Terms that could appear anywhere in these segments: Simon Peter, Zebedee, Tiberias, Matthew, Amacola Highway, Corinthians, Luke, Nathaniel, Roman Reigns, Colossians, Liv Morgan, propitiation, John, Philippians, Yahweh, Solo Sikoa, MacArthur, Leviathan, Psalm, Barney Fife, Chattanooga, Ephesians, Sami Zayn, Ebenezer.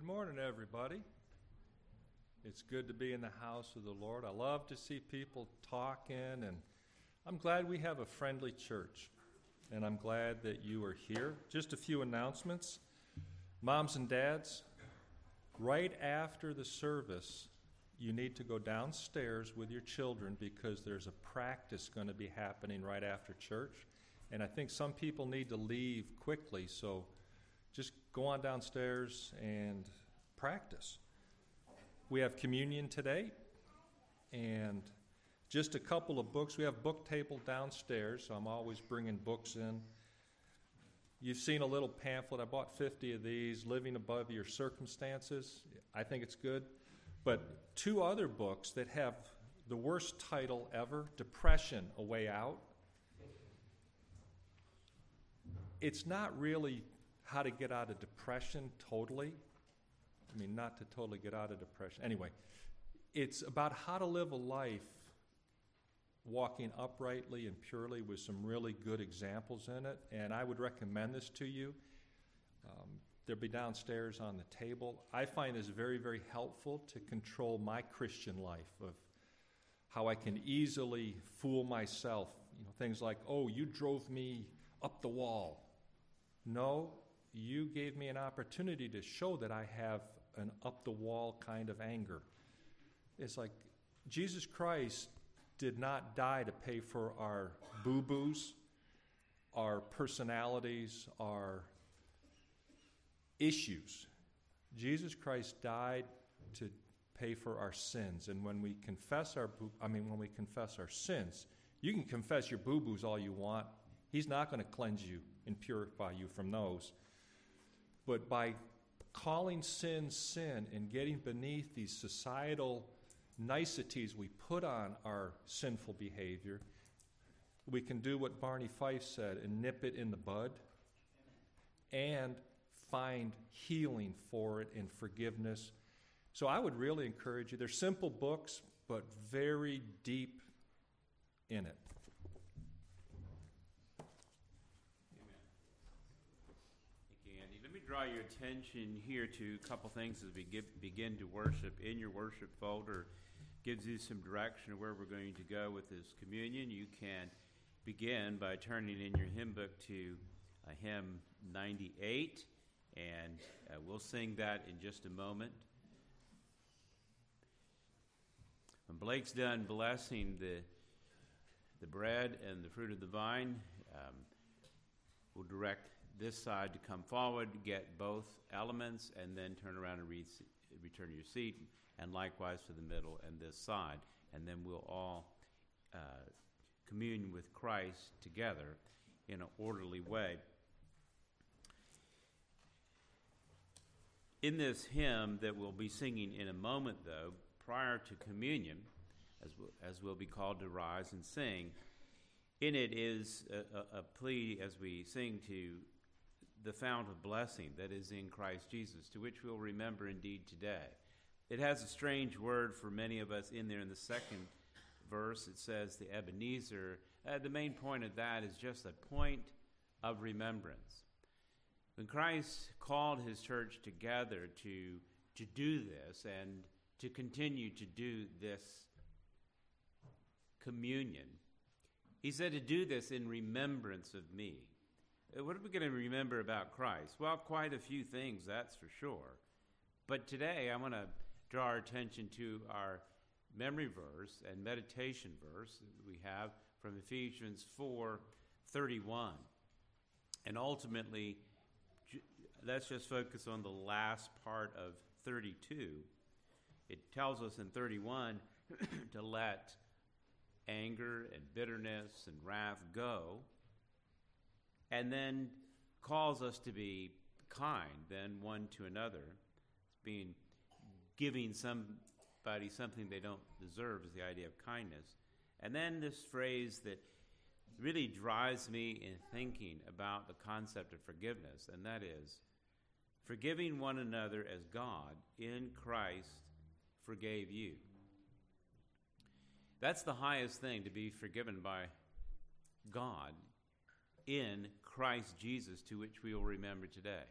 Good morning, everybody. It's good to be in the house of the Lord. I love to see people talking, and I'm glad we have a friendly church, and I'm glad that you are here. Just a few announcements. Moms and dads, right after the service, you need to go downstairs with your children because there's a practice going to be happening right after church, and I think some people need to leave quickly, so just go on downstairs and practice. We have communion today and just a couple of books. We have a book table downstairs, so I'm always bringing books in. You've seen a little pamphlet. I bought 50 of these, Living Above Your Circumstances. I think it's good. But two other books that have the worst title ever, Depression, A Way Out. It's not really how to get out of depression totally. I mean, not to totally get out of depression. Anyway, it's about how to live a life walking uprightly and purely with some really good examples in it. And I would recommend this to you. They'll be downstairs on the table. I find this very, very helpful to control my Christian life of how I can easily fool myself. You know, things like, oh, you drove me up the wall. No. You gave me an opportunity to show that I have an up-the-wall kind of anger. It's like Jesus Christ did not die to pay for our boo-boos, our personalities, our issues. Jesus Christ died to pay for our sins. And when we confess our sins, you can confess your boo-boos all you want. He's not going to cleanse you and purify you from those. But by calling sin, sin, and getting beneath these societal niceties we put on our sinful behavior, we can do what Barney Fife said and nip it in the bud and find healing for it and forgiveness. So I would really encourage you. They're simple books, but very deep in it. Draw your attention here to a couple things as we begin to worship. In your worship folder gives you some direction of where we're going to go with this communion. You can begin by turning in your hymn book to hymn 98, and we'll sing that in just a moment. When Blake's done blessing the bread and the fruit of the vine, we'll direct this side to come forward, get both elements, and then turn around and return to your seat, and likewise to the middle and this side. And then we'll all commune with Christ together in an orderly way. In this hymn that we'll be singing in a moment, though, prior to communion, as we'll be called to rise and sing, in it is a plea as we sing to the fount of blessing that is in Christ Jesus, to which we'll remember indeed today. It has a strange word for many of us in there. In the second verse, it says the Ebenezer. The main point of that is just a point of remembrance. When Christ called his church together to do this and to continue to do this communion, he said to do this in remembrance of me. What are we going to remember about Christ? Well, quite a few things, that's for sure. But today I want to draw our attention to our memory verse and meditation verse that we have from Ephesians 4:31. And ultimately, let's just focus on the last part of 32. It tells us in 31 to let anger and bitterness and wrath go, and then calls us to be kind, then one to another. Being giving somebody something they don't deserve is the idea of kindness. And then this phrase that really drives me in thinking about the concept of forgiveness, and that is forgiving one another as God in Christ forgave you. That's the highest thing, to be forgiven by God in Christ Jesus, to which we will remember today.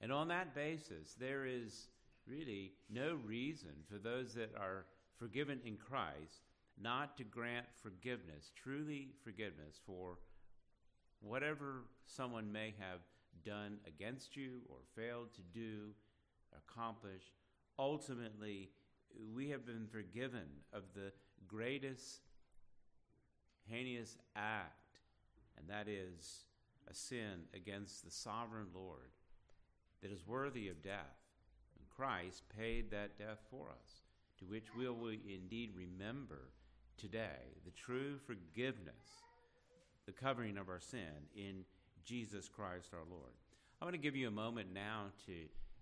And on that basis, there is really no reason for those that are forgiven in Christ not to grant forgiveness, truly forgiveness, for whatever someone may have done against you or failed to do, accomplish. Ultimately, we have been forgiven of the greatest heinous act, and that is a sin against the sovereign Lord that is worthy of death. And Christ paid that death for us, to which we will indeed remember today the true forgiveness, the covering of our sin in Jesus Christ our Lord. I want to give you a moment now to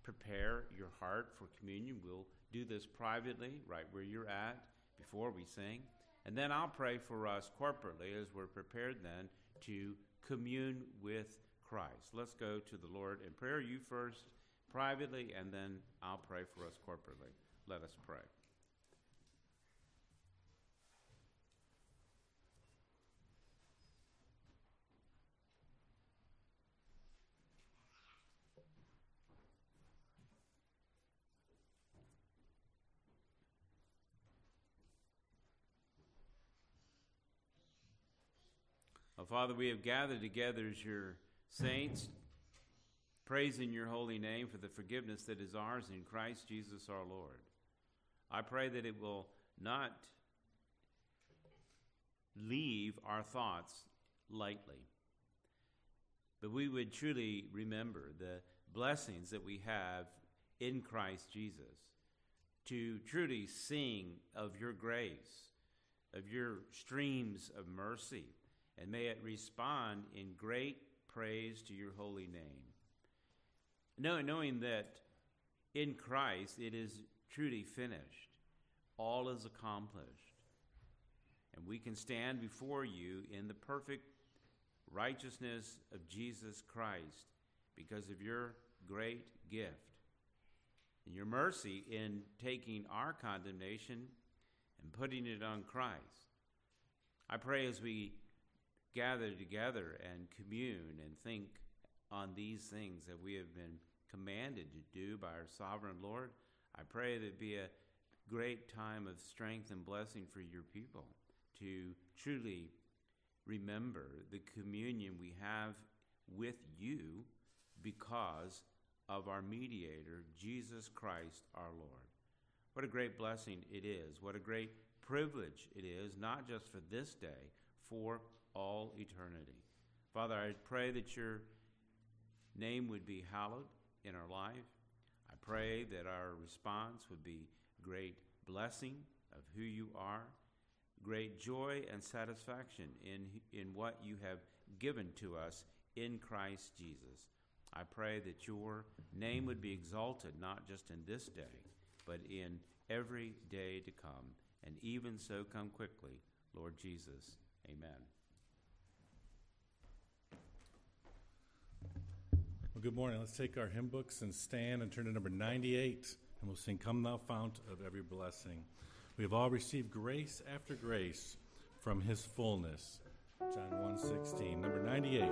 prepare your heart for communion. We'll do this privately, right where you're at, before we sing. And then I'll pray for us corporately as we're prepared then to commune with Christ. Let's go to the Lord in prayer. You first privately, and then I'll pray for us corporately. Let us pray. Father, we have gathered together as your saints, praising your holy name for the forgiveness that is ours in Christ Jesus our Lord. I pray that it will not leave our thoughts lightly, but we would truly remember the blessings that we have in Christ Jesus, to truly sing of your grace, of your streams of mercy, and may it respond in great praise to your holy name. Knowing that in Christ it is truly finished, all is accomplished, and we can stand before you in the perfect righteousness of Jesus Christ because of your great gift. And your mercy in taking our condemnation and putting it on Christ. I pray as we gather together and commune and think on these things that we have been commanded to do by our sovereign Lord, I pray that it be a great time of strength and blessing for your people to truly remember the communion we have with you because of our mediator, Jesus Christ our Lord. What a great blessing it is. What a great privilege it is, not just for this day, for all eternity. Father, I pray that your name would be hallowed in our life. I pray that our response would be great blessing of who you are, great joy and satisfaction in what you have given to us in Christ Jesus. I pray that your name would be exalted, not just in this day, but in every day to come, and even so come quickly, Lord Jesus. Amen. Well, good morning. Let's take our hymn books and stand and turn to number 98, and we'll sing, "Come Thou Fount of Every Blessing." We have all received grace after grace from his fullness. John 1:16, number 98.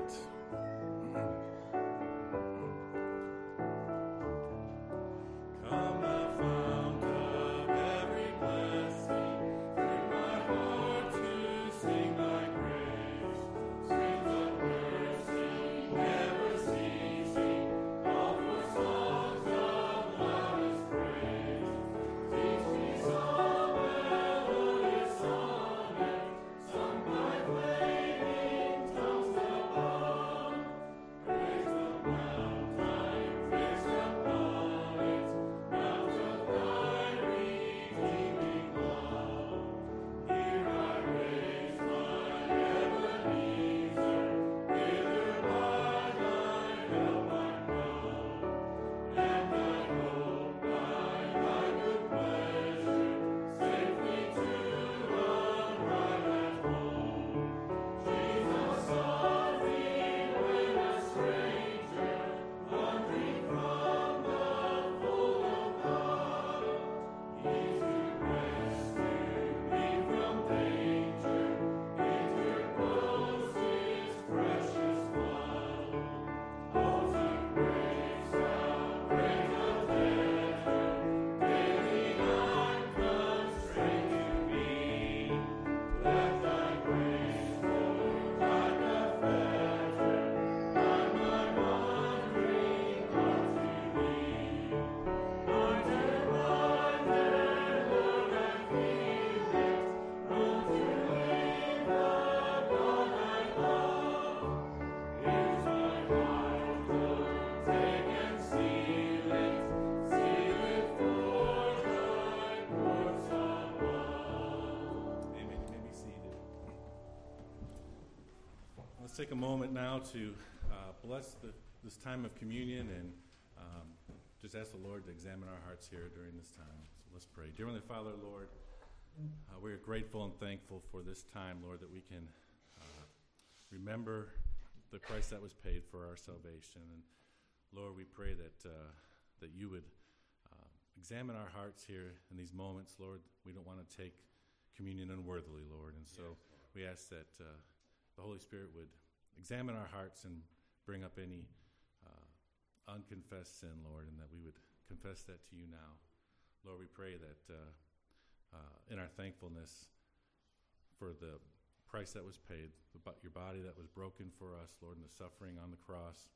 take a moment now to bless this time of communion and just ask the Lord to examine our hearts here during this time. So let's pray. Dear Heavenly Father, Lord, we are grateful and thankful for this time, Lord, that we can remember the price that was paid for our salvation. And Lord, we pray that you would examine our hearts here in these moments, Lord. We don't want to take communion unworthily, Lord. And so yes, Lord, we ask that the Holy Spirit would examine our hearts and bring up any unconfessed sin, Lord, and that we would confess that to you now. Lord, we pray that in our thankfulness for the price that was paid, your body that was broken for us, Lord, and the suffering on the cross,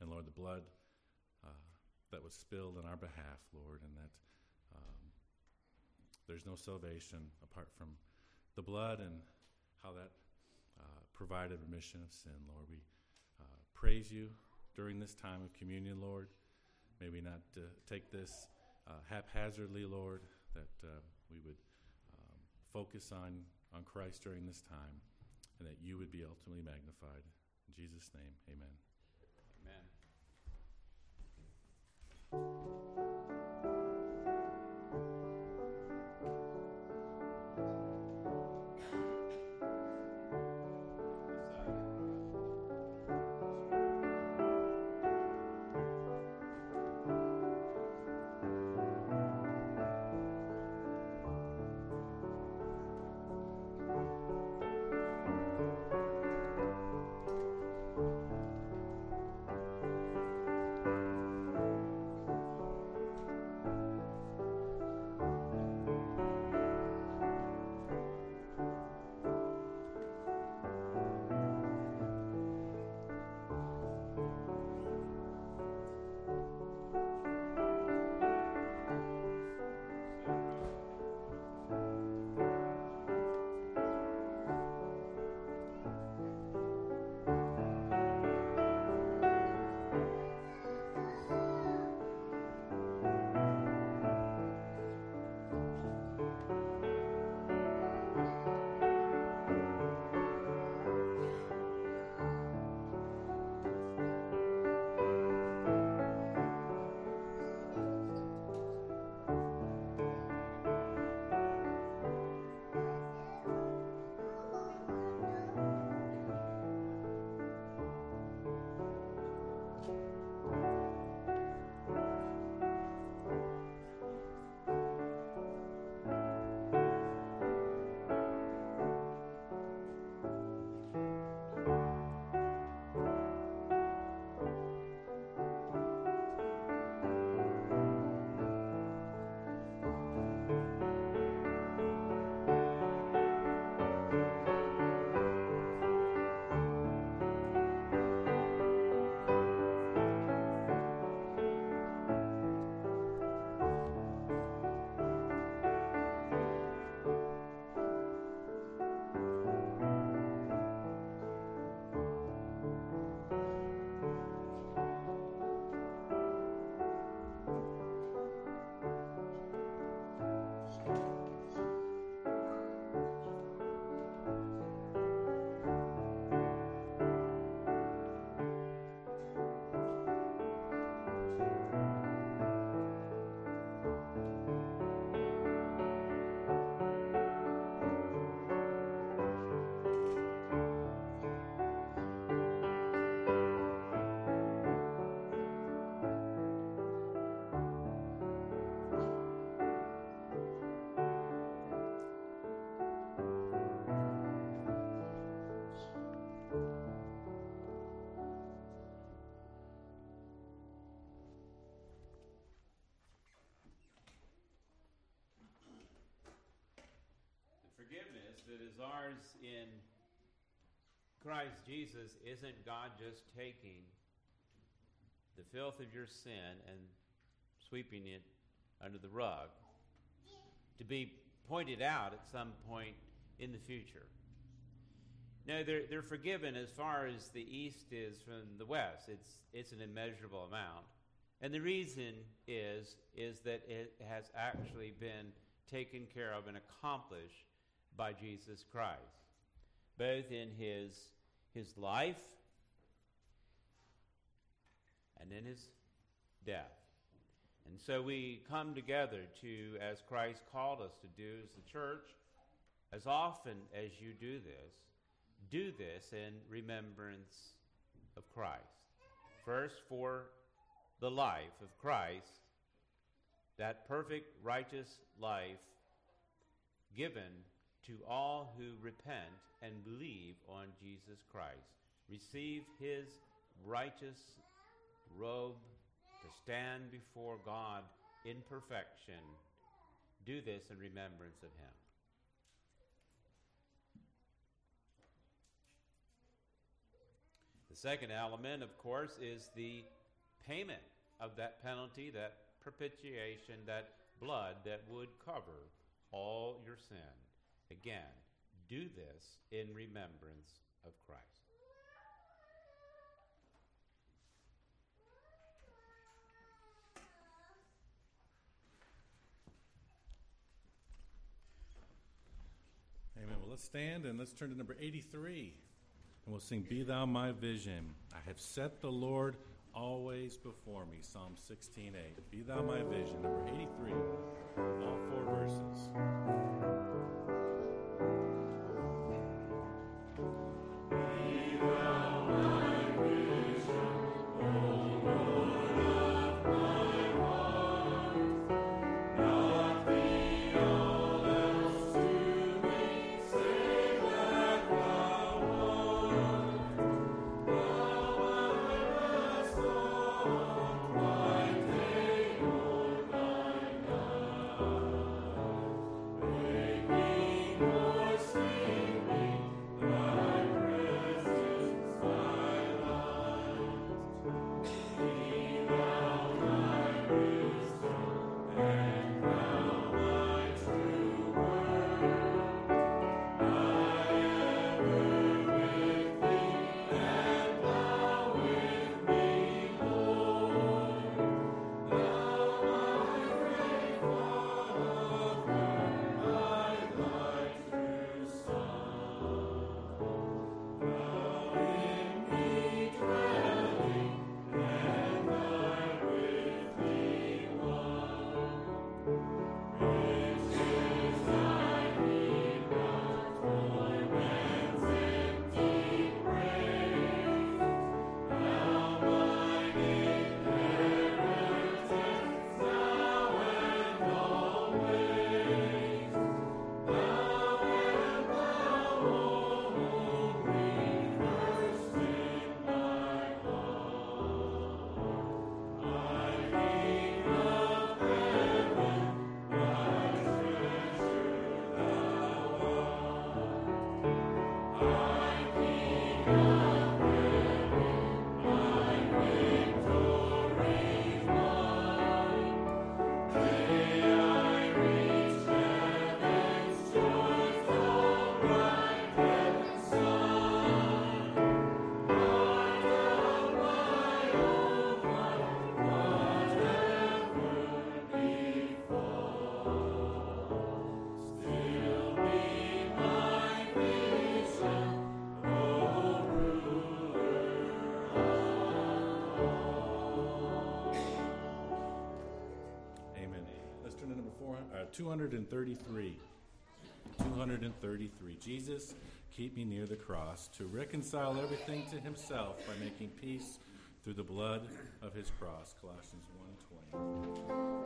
and Lord, the blood that was spilled on our behalf, Lord, and that there's no salvation apart from the blood and how that provided remission of sin, Lord. We praise you during this time of communion, Lord. May we not take this haphazardly, Lord, that we would focus on Christ during this time, and that you would be ultimately magnified. In Jesus' name, amen. Amen. That is ours in Christ Jesus. Isn't God just taking the filth of your sin and sweeping it under the rug to be pointed out at some point in the future? No, they're forgiven as far as the east is from the west. It's an immeasurable amount. And the reason is that it has actually been taken care of and accomplished by Jesus Christ, both in his his life and in his death. And so we come together to, as Christ called us to do as the church, as often as you do this in remembrance of Christ. First, for the life of Christ, that perfect, righteous life given to all who repent and believe on Jesus Christ, receive his righteous robe to stand before God in perfection. Do this in remembrance of him. The second element, of course, is the payment of that penalty, that propitiation, that blood that would cover all your sin. Again, do this in remembrance of Christ. Amen. Well, let's stand and let's turn to number 83. And we'll sing, "Be Thou My Vision. I have set the Lord always before me." Psalm 16:8. Be Thou My Vision, number 83. All four verses. Number 233. Jesus, keep me near the cross to reconcile everything to himself by making peace through the blood of his cross. Colossians 1:20. Oh.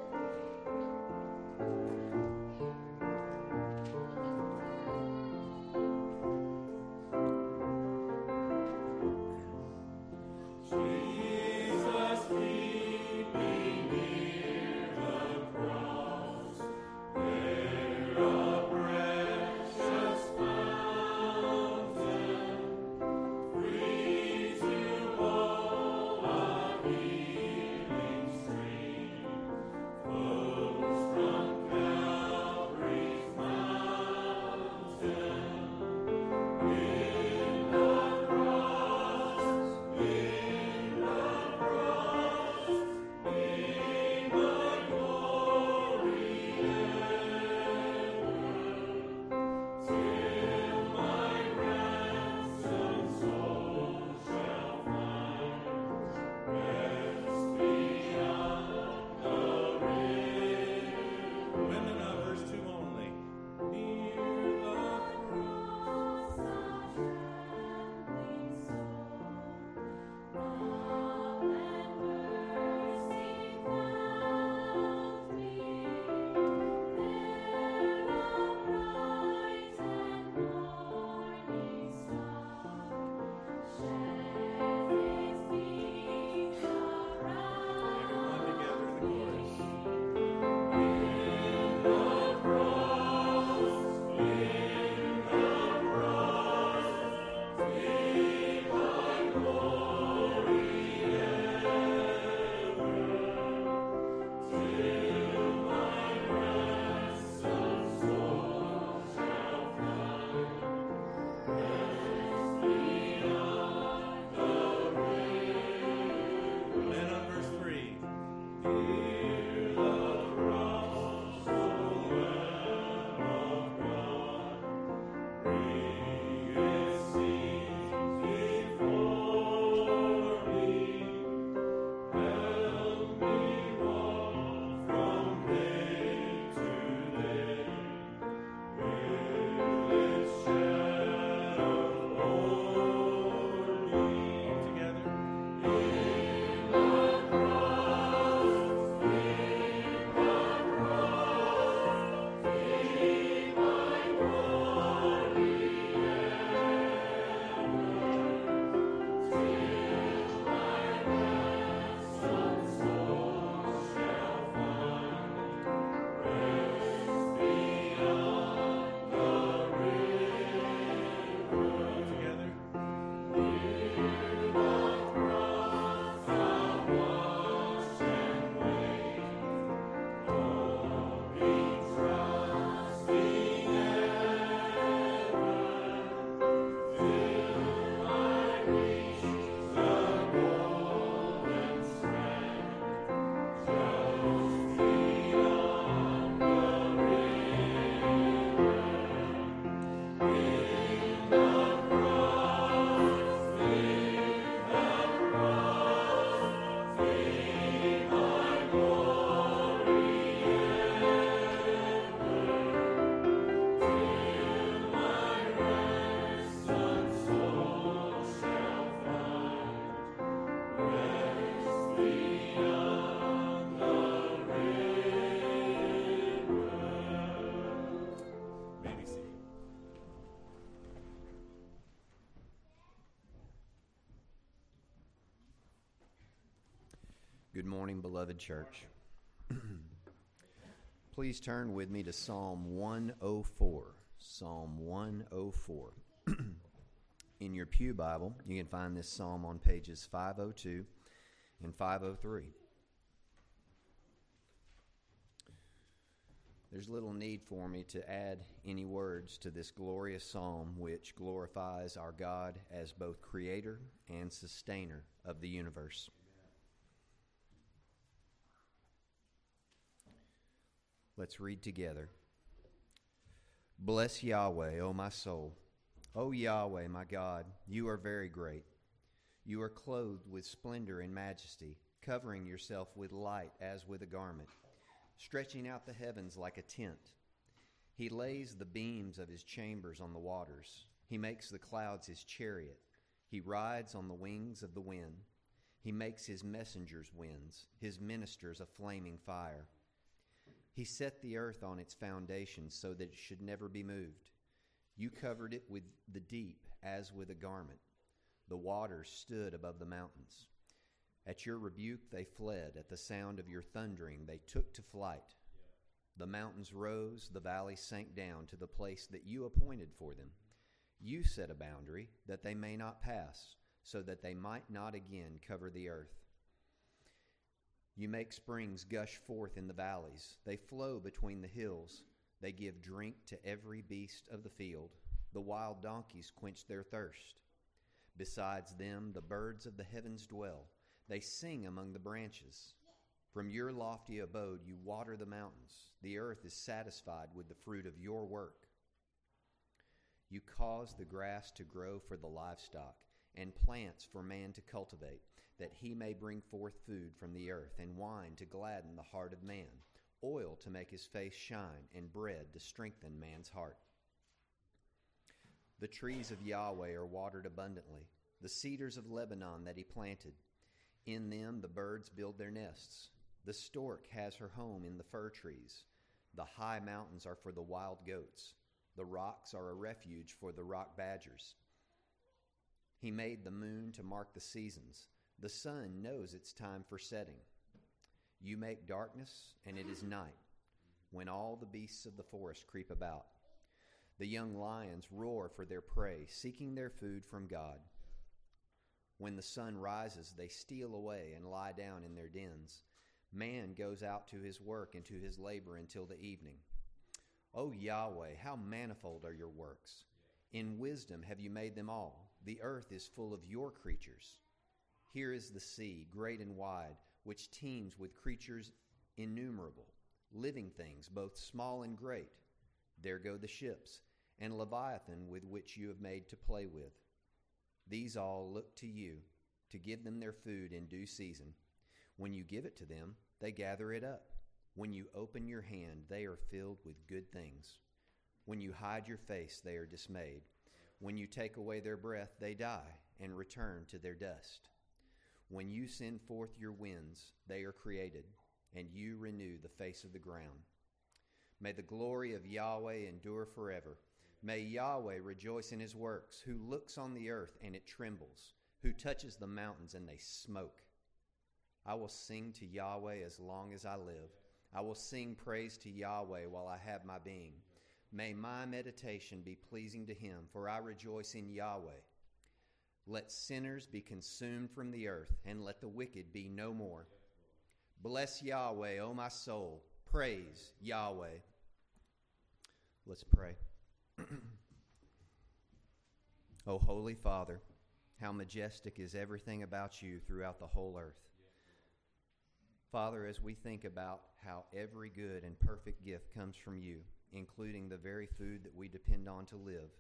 Good morning, beloved church. Please turn with me to Psalm 104. Psalm 104. In your pew Bible, you can find this psalm on pages 502 and 503. There's little need for me to add any words to this glorious psalm which glorifies our God as both creator and sustainer of the universe. Let's read together. Bless Yahweh, O my soul. O Yahweh, my God, you are very great. You are clothed with splendor and majesty, covering yourself with light as with a garment, stretching out the heavens like a tent. He lays the beams of his chambers on the waters. He makes the clouds his chariot. He rides on the wings of the wind. He makes his messengers winds, his ministers a flaming fire. He set the earth on its foundations so that it should never be moved. You covered it with the deep as with a garment. The waters stood above the mountains. At your rebuke they fled. At the sound of your thundering they took to flight. The mountains rose, the valleys sank down to the place that you appointed for them. You set a boundary that they may not pass, so that they might not again cover the earth. You make springs gush forth in the valleys. They flow between the hills. They give drink to every beast of the field. The wild donkeys quench their thirst. Besides them, the birds of the heavens dwell. They sing among the branches. From your lofty abode you water the mountains. The earth is satisfied with the fruit of your work. You cause the grass to grow for the livestock, and plants for man to cultivate, that he may bring forth food from the earth, and wine to gladden the heart of man, oil to make his face shine, and bread to strengthen man's heart. The trees of Yahweh are watered abundantly, the cedars of Lebanon that he planted. In them the birds build their nests. The stork has her home in the fir trees. The high mountains are for the wild goats. The rocks are a refuge for the rock badgers. He made the moon to mark the seasons. The sun knows its time for setting. You make darkness, and it is night, when all the beasts of the forest creep about. The young lions roar for their prey, seeking their food from God. When the sun rises, they steal away and lie down in their dens. Man goes out to his work and to his labor until the evening. O Yahweh, how manifold are your works! In wisdom have you made them all. The earth is full of your creatures. Here is the sea, great and wide, which teems with creatures innumerable, living things, both small and great. There go the ships, and Leviathan with which you have made to play with. These all look to you to give them their food in due season. When you give it to them, they gather it up. When you open your hand, they are filled with good things. When you hide your face, they are dismayed. When you take away their breath, they die and return to their dust. When you send forth your winds, they are created, and you renew the face of the ground. May the glory of Yahweh endure forever. May Yahweh rejoice in his works, who looks on the earth and it trembles, who touches the mountains and they smoke. I will sing to Yahweh as long as I live. I will sing praise to Yahweh while I have my being. May my meditation be pleasing to him, for I rejoice in Yahweh. Let sinners be consumed from the earth, and let the wicked be no more. Bless Yahweh, O my soul. Praise Yahweh. Let's pray. O Holy Father, how majestic is everything about you throughout the whole earth. Father, as we think about how every good and perfect gift comes from you, including the very food that we depend on to live,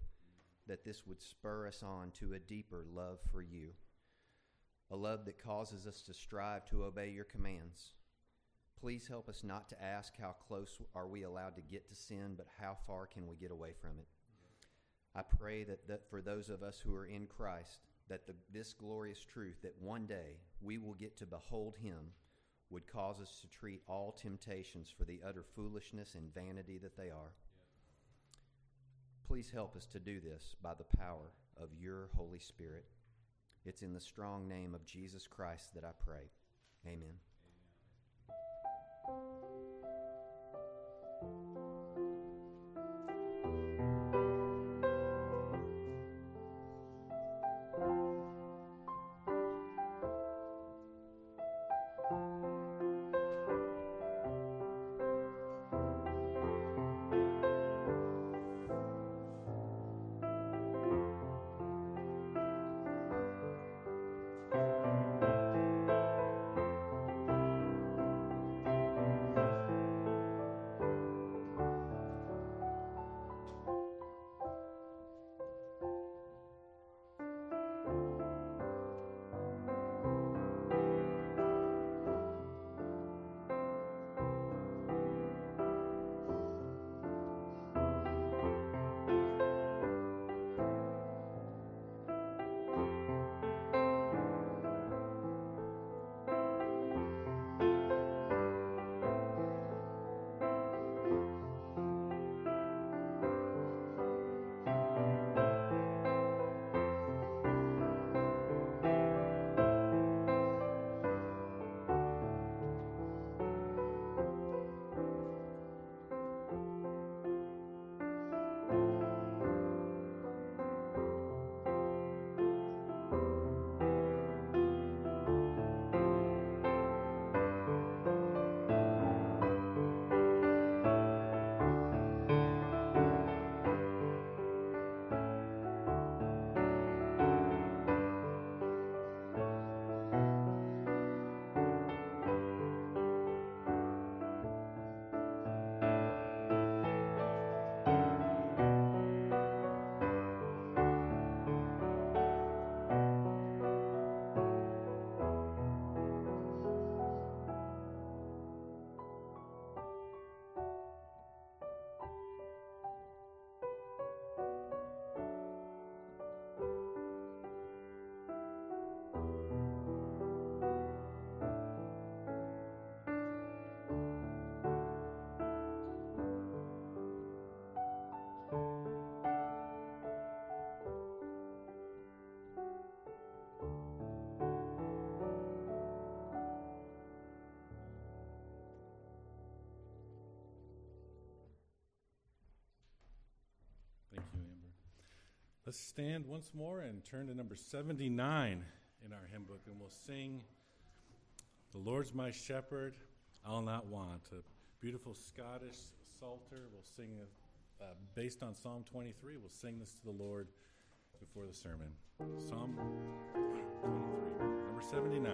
that this would spur us on to a deeper love for you, a love that causes us to strive to obey your commands. Please help us not to ask how close are we allowed to get to sin, but how far can we get away from it. I pray that for those of us who are in Christ, that this glorious truth that one day we will get to behold him would cause us to treat all temptations for the utter foolishness and vanity that they are. Please help us to do this by the power of your Holy Spirit. It's in the strong name of Jesus Christ that I pray. Amen. Let's stand once more and turn to number 79 in our hymn book, and we'll sing "The Lord's My Shepherd, I'll Not Want," a beautiful Scottish psalter. We'll sing based on Psalm 23. We'll sing this to the Lord before the sermon. Psalm 23, number 79.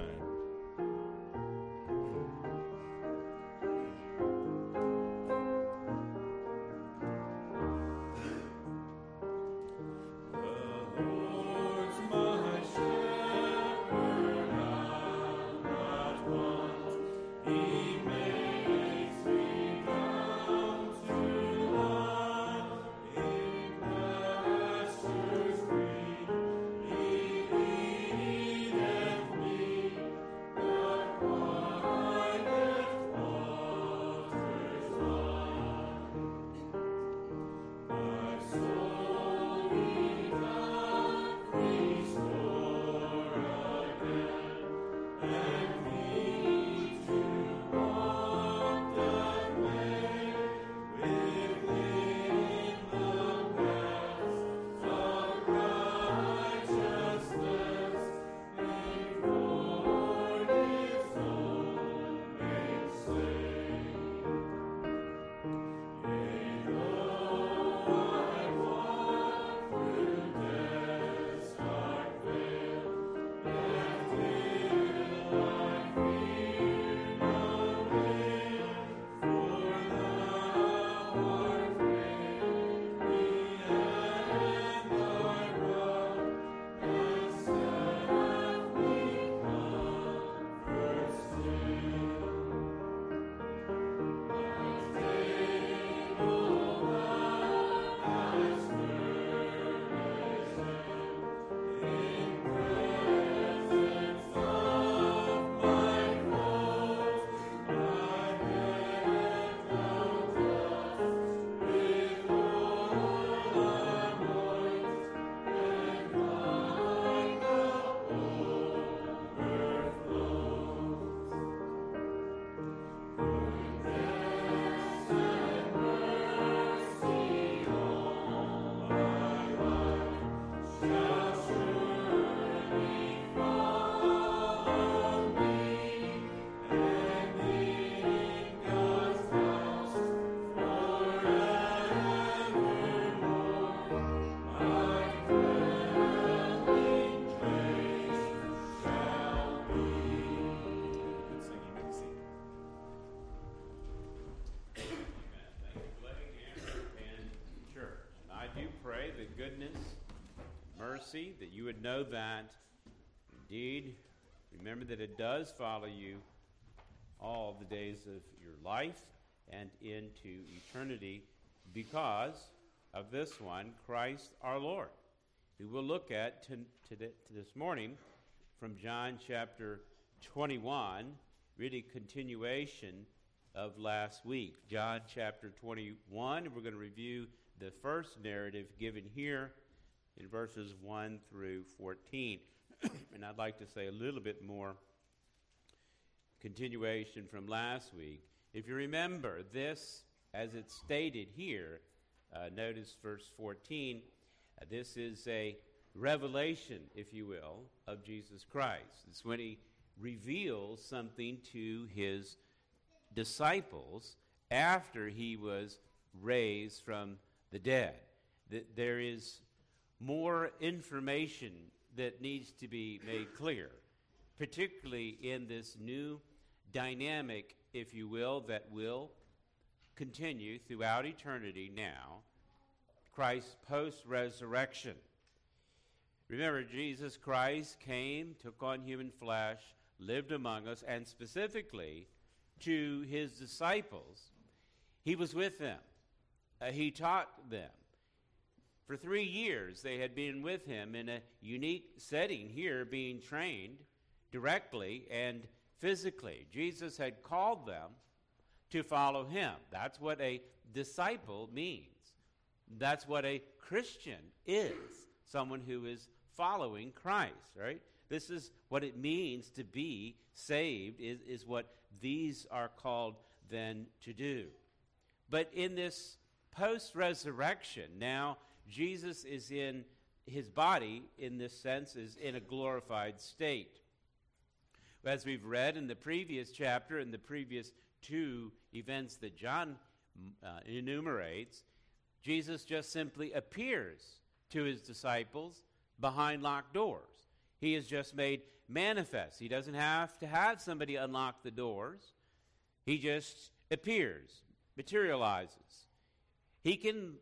Goodness, mercy, that you would know that. Indeed, remember that it does follow you all the days of your life and into eternity because of this one, Christ our Lord, who we'll look at this morning from John chapter 21, really continuation of last week. John chapter 21, and we're going to review the first narrative given here in verses 1 through 14. And I'd like to say a little bit more continuation from last week. If you remember this, as it's stated here, notice verse 14, this is a revelation, if you will, of Jesus Christ. It's when he reveals something to his disciples after he was raised from the dead, that there is more information that needs to be made clear, particularly in this new dynamic, if you will, that will continue throughout eternity now, Christ's post-resurrection. Remember, Jesus Christ came, took on human flesh, lived among us, and specifically to his disciples, he was with them. He taught them. For 3 years, they had been with him in a unique setting here, being trained directly and physically. Jesus had called them to follow him. That's what a disciple means. That's what a Christian is, someone who is following Christ, right? This is what it means to be saved, is what these are called then to do. But in this post-resurrection, now Jesus is in his body, in this sense, is in a glorified state. As we've read in the previous chapter, in the previous two events that John enumerates, Jesus just simply appears to his disciples behind locked doors. He is just made manifest. He doesn't have to have somebody unlock the doors. He just appears, materializes. He can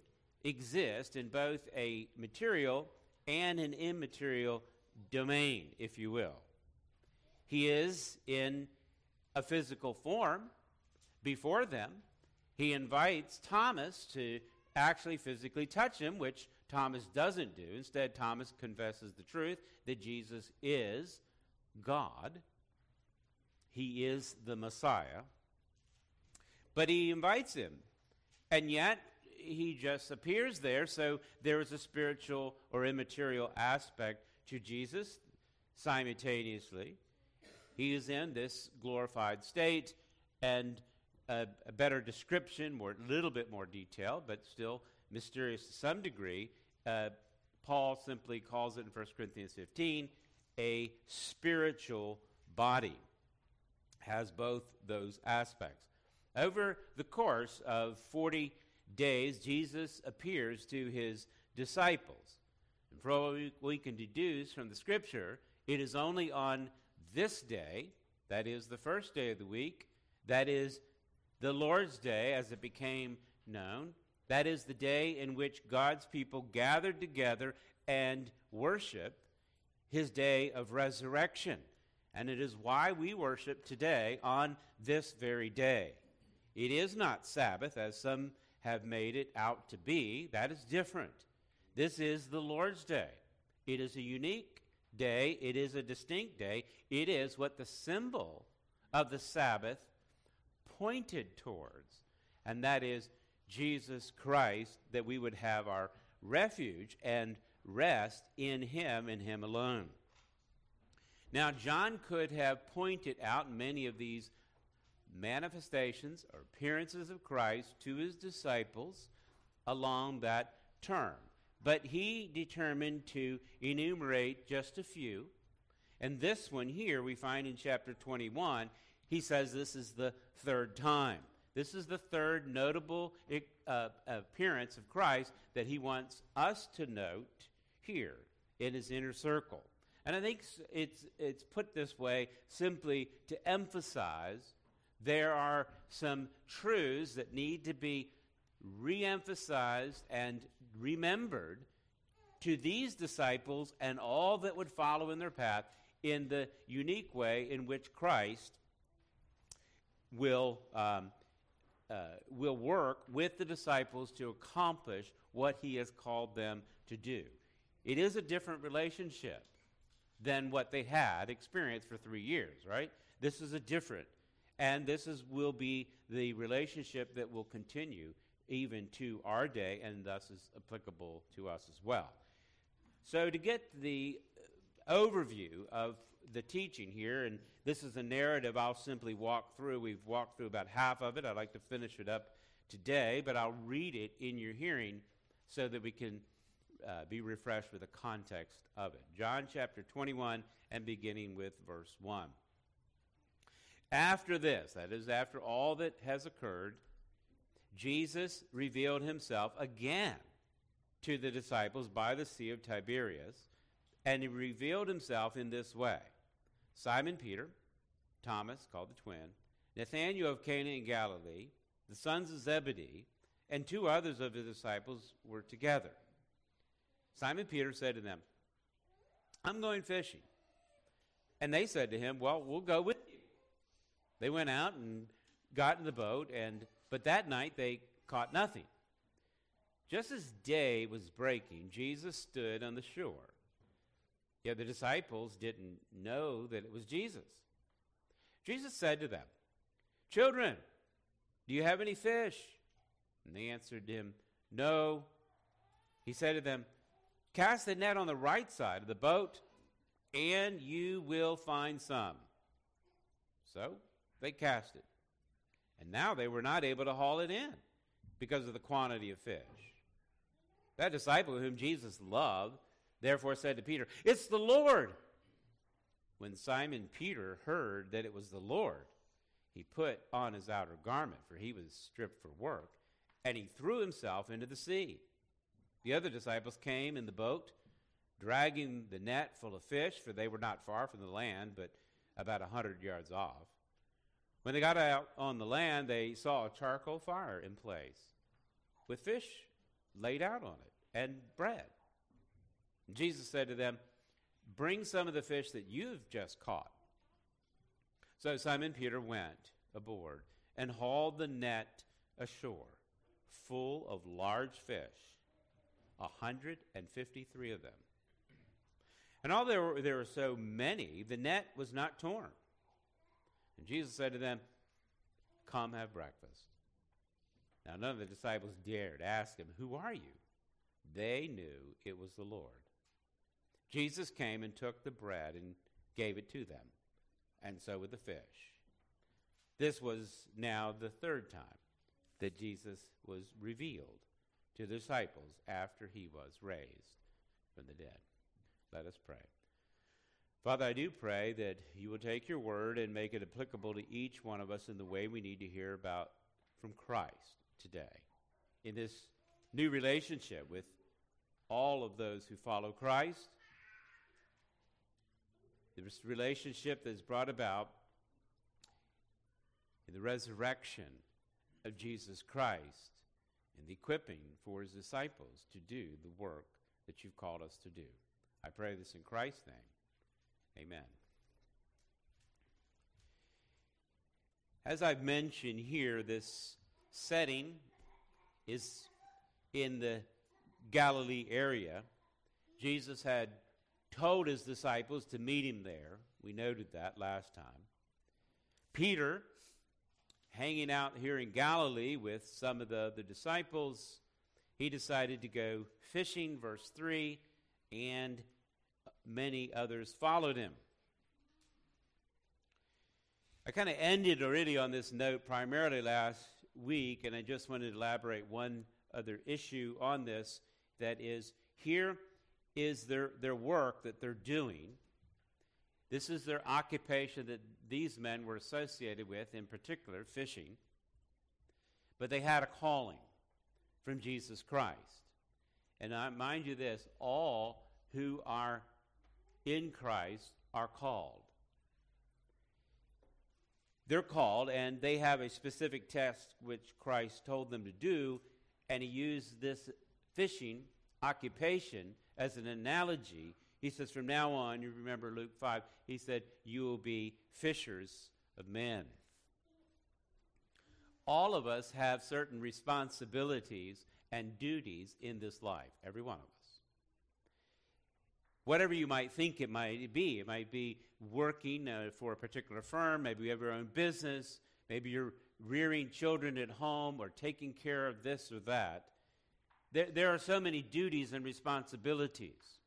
exist in both a material and an immaterial domain, if you will. He is in a physical form before them. He invites Thomas to actually physically touch him, which Thomas doesn't do. Instead, Thomas confesses the truth that Jesus is God. He is the Messiah. But he invites him, and yet he just appears there, so there is a spiritual or immaterial aspect to Jesus simultaneously. He is in this glorified state, and a better description, a little bit more detail, but still mysterious to some degree, Paul simply calls it in 1 Corinthians 15, a spiritual body. Has both those aspects. Over the course of 40 days, Jesus appears to his disciples. And from what we can deduce from the scripture, it is only on this day, that is the first day of the week, that is the Lord's Day as it became known, that is the day in which God's people gathered together and worshiped, his day of resurrection. And it is why we worship today on this very day. It is not Sabbath, as some have made it out to be. That is different. This is the Lord's Day. It is a unique day. It is a distinct day. It is what the symbol of the Sabbath pointed towards, and that is Jesus Christ, that we would have our refuge and rest in him and him alone. Now, John could have pointed out many of these manifestations or appearances of Christ to his disciples along that term. But he determined to enumerate just a few. And this one here we find in chapter 21, he says this is the third time. This is the third notable appearance of Christ that he wants us to note here in his inner circle. And I think it's put this way simply to emphasize there are some truths that need to be re-emphasized and remembered to these disciples and all that would follow in their path in the unique way in which Christ will work with the disciples to accomplish what he has called them to do. It is a different relationship than what they had experienced for 3 years, right? This is a different, and this will be the relationship that will continue even to our day, and thus is applicable to us as well. So to get the overview of the teaching here, and this is a narrative I'll simply walk through. We've walked through about half of it. I'd like to finish it up today, but I'll read it in your hearing so that we can be refreshed with the context of it. John chapter 21 and beginning with verse 1. After this, that is after all that has occurred, Jesus revealed himself again to the disciples by the Sea of Tiberias, and he revealed himself in this way. Simon Peter, Thomas, called the twin, Nathaniel of Cana in Galilee, the sons of Zebedee, and two others of his disciples were together. Simon Peter said to them, "I'm going fishing." And they said to him, "Well, we'll go with you." They went out and got in the boat, but that night they caught nothing. Just as day was breaking, Jesus stood on the shore. Yet the disciples didn't know that it was Jesus. Jesus said to them, "Children, do you have any fish?" And they answered him, "No." He said to them, "Cast the net on the right side of the boat, and you will find some." So they cast it. And now they were not able to haul it in because of the quantity of fish. That disciple whom Jesus loved therefore said to Peter, "It's the Lord." When Simon Peter heard that it was the Lord, he put on his outer garment, for he was stripped for work, and he threw himself into the sea. The other disciples came in the boat, dragging the net full of fish, for they were not far from the land, but about 100 yards off. When they got out on the land, they saw a charcoal fire in place, with fish laid out on it, and bread. And Jesus said to them, "Bring some of the fish that you've just caught." So Simon Peter went aboard and hauled the net ashore, full of large fish, 153 of them. And although there were so many, the net was not torn. And Jesus said to them, "Come, have breakfast." Now none of the disciples dared ask him, "Who are you?" They knew it was the Lord. Jesus came and took the bread and gave it to them, and so with the fish. This was now the third time that Jesus was revealed to the disciples after he was raised from the dead. Let us pray. Father, I do pray that you will take your word and make it applicable to each one of us in the way we need to hear about from Christ today, in this new relationship with all of those who follow Christ, this relationship that is brought about in the resurrection of Jesus Christ and the equipping for his disciples to do the work that you've called us to do. I pray this in Christ's name. Amen. As I've mentioned here, this setting is in the Galilee area. Jesus had told his disciples to meet him there. We noted that last time. Peter, hanging out here in Galilee with some of the other disciples, he decided to go fishing, verse 3, and many others followed him. I kind of ended already on this note primarily last week, and I just wanted to elaborate one other issue on this, that is, here is their work that they're doing. This is their occupation that these men were associated with, in particular, fishing. But they had a calling from Jesus Christ. And I mind you this, all who are in Christ are called. They're called, and they have a specific task which Christ told them to do, and he used this fishing occupation as an analogy. He says, from now on, you remember Luke 5, he said, you will be fishers of men. All of us have certain responsibilities and duties in this life, every one of us. Whatever you might think it might be working for a particular firm, maybe you have your own business, maybe you're rearing children at home or taking care of this or that. There are so many duties and responsibilities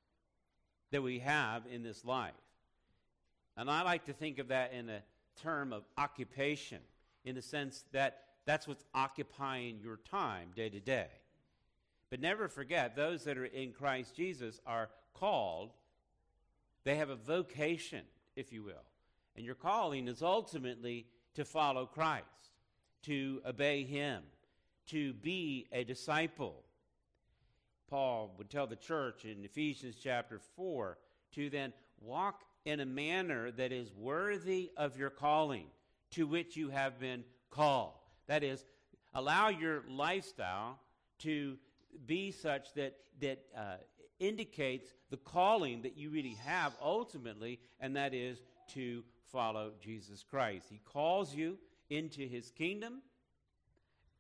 that we have in this life. And I like to think of that in a term of occupation, in the sense that that's what's occupying your time day to day. But never forget, those that are in Christ Jesus are called. They have a vocation, if you will. And your calling is ultimately to follow Christ, to obey him, to be a disciple. Paul would tell the church in Ephesians chapter 4 to then walk in a manner that is worthy of your calling, to which you have been called. That is, allow your lifestyle to be such that indicates the calling that you really have ultimately, and that is to follow Jesus Christ. He calls you into his kingdom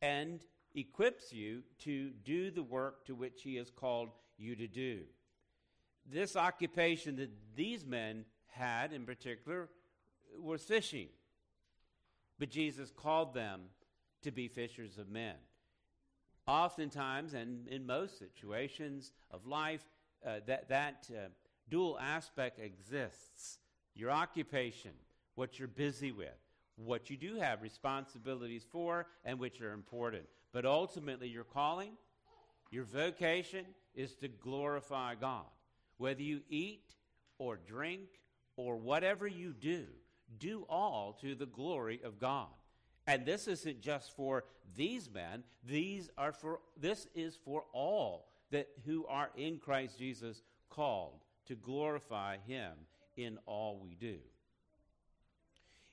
and equips you to do the work to which he has called you to do. This occupation that these men had in particular was fishing. But Jesus called them to be fishers of men. Oftentimes, and in most situations of life, that dual aspect exists. Your occupation, what you're busy with, what you do have responsibilities for, and which are important. But ultimately, your calling, your vocation is to glorify God. Whether you eat or drink or whatever you do, do all to the glory of God. And this isn't just for these men. This is for all that who are in Christ Jesus, called to glorify him in all we do.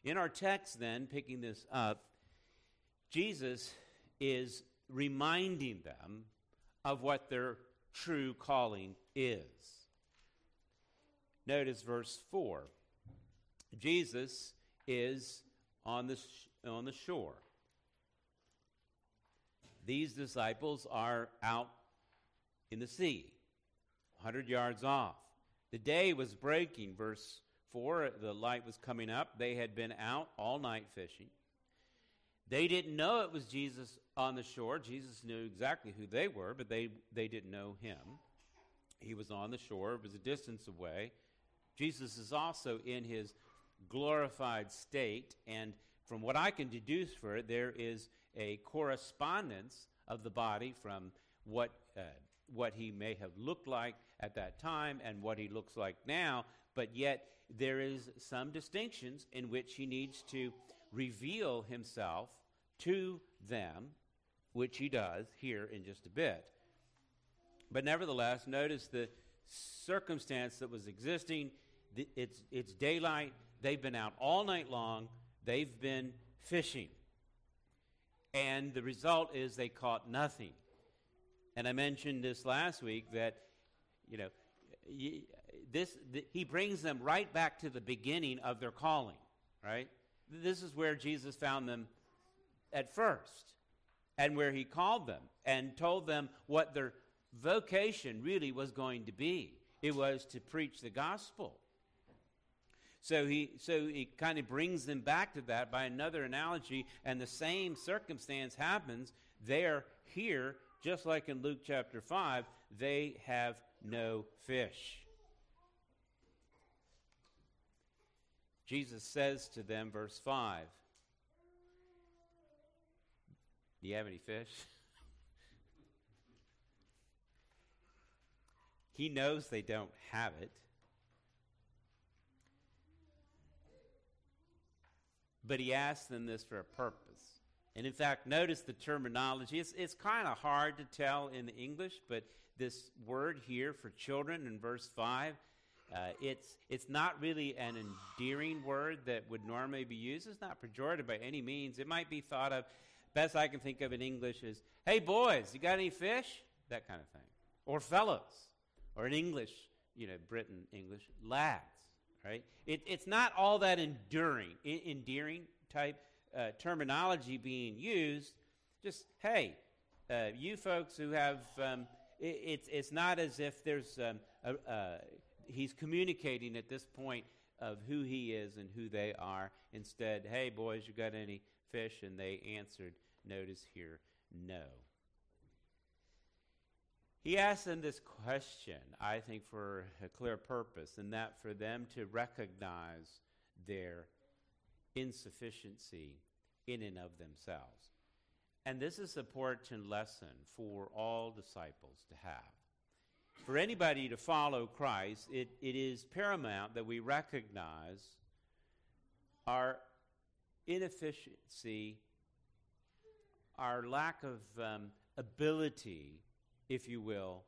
In our text then, picking this up, Jesus is reminding them of what their true calling is. Notice verse 4. Jesus is on the shore. These disciples are out in the sea, 100 yards off. The day was breaking, verse 4. The light was coming up. They had been out all night fishing. They didn't know it was Jesus on the shore. Jesus knew exactly who they were, but they didn't know him. He was on the shore. It was a distance away. Jesus is also in his glorified state, and from what I can deduce for it, there is a correspondence of the body from what he may have looked like at that time and what he looks like now, but yet there is some distinctions in which he needs to reveal himself to them, which he does here in just a bit. But nevertheless, notice the circumstance that was existing. It's daylight. They've been out all night long. They've been fishing. And the result is they caught nothing. And I mentioned this last week that, he brings them right back to the beginning of their calling, right? This is where Jesus found them at first, and where he called them and told them what their vocation really was going to be. It was to preach the gospel. So he kind of brings them back to that by another analogy, and the same circumstance happens there, here, just like in Luke chapter 5, they have no fish. Jesus says to them, verse 5, do you have any fish? He knows they don't have it. But he asks them this for a purpose. And in fact, notice the terminology. It's kind of hard to tell in the English, but this word here for children in verse 5, it's not really an endearing word that would normally be used. It's not pejorative by any means. It might be thought of, best I can think of in English is, hey boys, you got any fish? That kind of thing. Or fellows. Or in English, Britain English, lads, right? It's not all that endearing type terminology being used. Just, hey, you folks who have, it's not as if there's, he's communicating at this point of who he is and who they are. Instead, hey, boys, you got any fish? And they answered, notice here, no. He asked them this question, I think, for a clear purpose, and that for them to recognize their insufficiency in and of themselves. And this is an important lesson for all disciples to have. For anybody to follow Christ, it is paramount that we recognize our inefficiency, our lack of ability, if you will,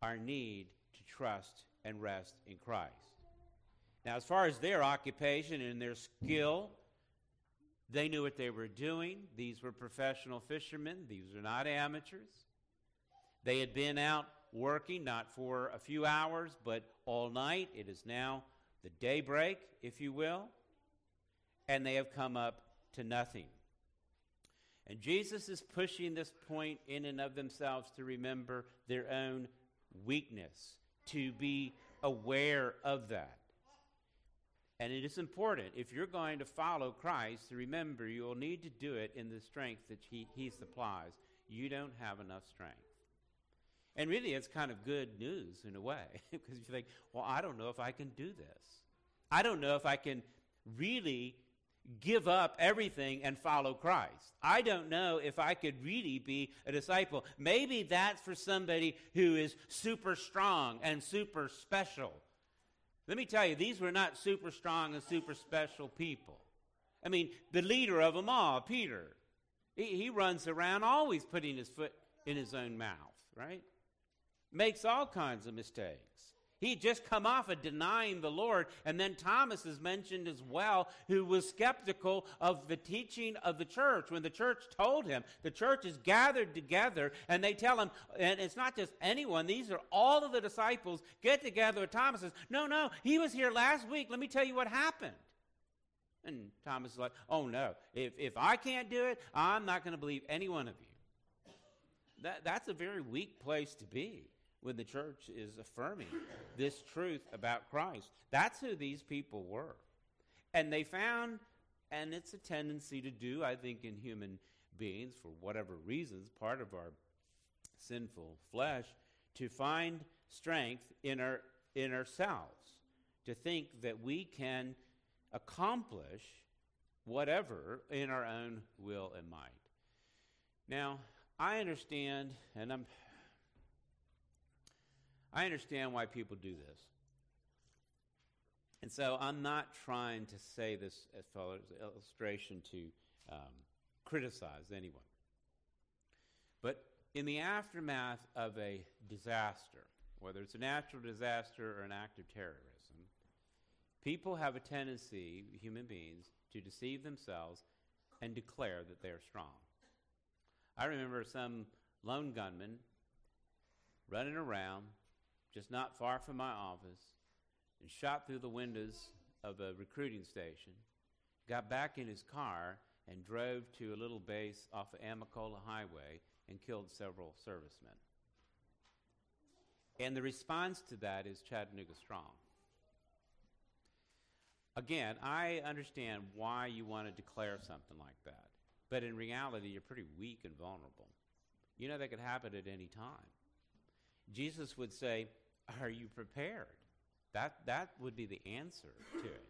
our need to trust and rest in Christ. Now, as far as their occupation and their skill, they knew what they were doing. These were professional fishermen. These were not amateurs. They had been out working, not for a few hours, but all night. It is now the daybreak, if you will, and they have come up to nothing. And Jesus is pushing this point in and of themselves to remember their own weakness, to be aware of that. And it is important, if you're going to follow Christ, to remember you will need to do it in the strength that he supplies. You don't have enough strength. And really, it's kind of good news in a way, because you think, well, I don't know if I can do this. I don't know if I can really give up everything and follow Christ. I don't know if I could really be a disciple. Maybe that's for somebody who is super strong and super special. Let me tell you, these were not super strong and super special people. I mean, the leader of them all, Peter, he runs around always putting his foot in his own mouth, right? Makes all kinds of mistakes. He'd just come off of denying the Lord. And then Thomas is mentioned as well, who was skeptical of the teaching of the church. When the church told him, the church is gathered together, and they tell him, and it's not just anyone, these are all of the disciples get together with Thomas. Says, no, he was here last week. Let me tell you what happened. And Thomas is like, oh no, if I can't do it, I'm not going to believe any one of you. That's a very weak place to be, when the church is affirming this truth about Christ. That's who these people were. And they found, and it's a tendency to do, I think, in human beings, for whatever reasons, part of our sinful flesh, to find strength in ourselves, to think that we can accomplish whatever in our own will and might. Now, I understand, and I understand why people do this. And so I'm not trying to say this as an illustration to criticize anyone. But in the aftermath of a disaster, whether it's a natural disaster or an act of terrorism, people have a tendency, human beings, to deceive themselves and declare that they are strong. I remember some lone gunman running around, just not far from my office, and shot through the windows of a recruiting station, got back in his car, and drove to a little base off of Amacola Highway and killed several servicemen. And the response to that is Chattanooga Strong. Again, I understand why you want to declare something like that, but in reality, you're pretty weak and vulnerable. You know that could happen at any time. Jesus would say, are you prepared? That would be the answer to it.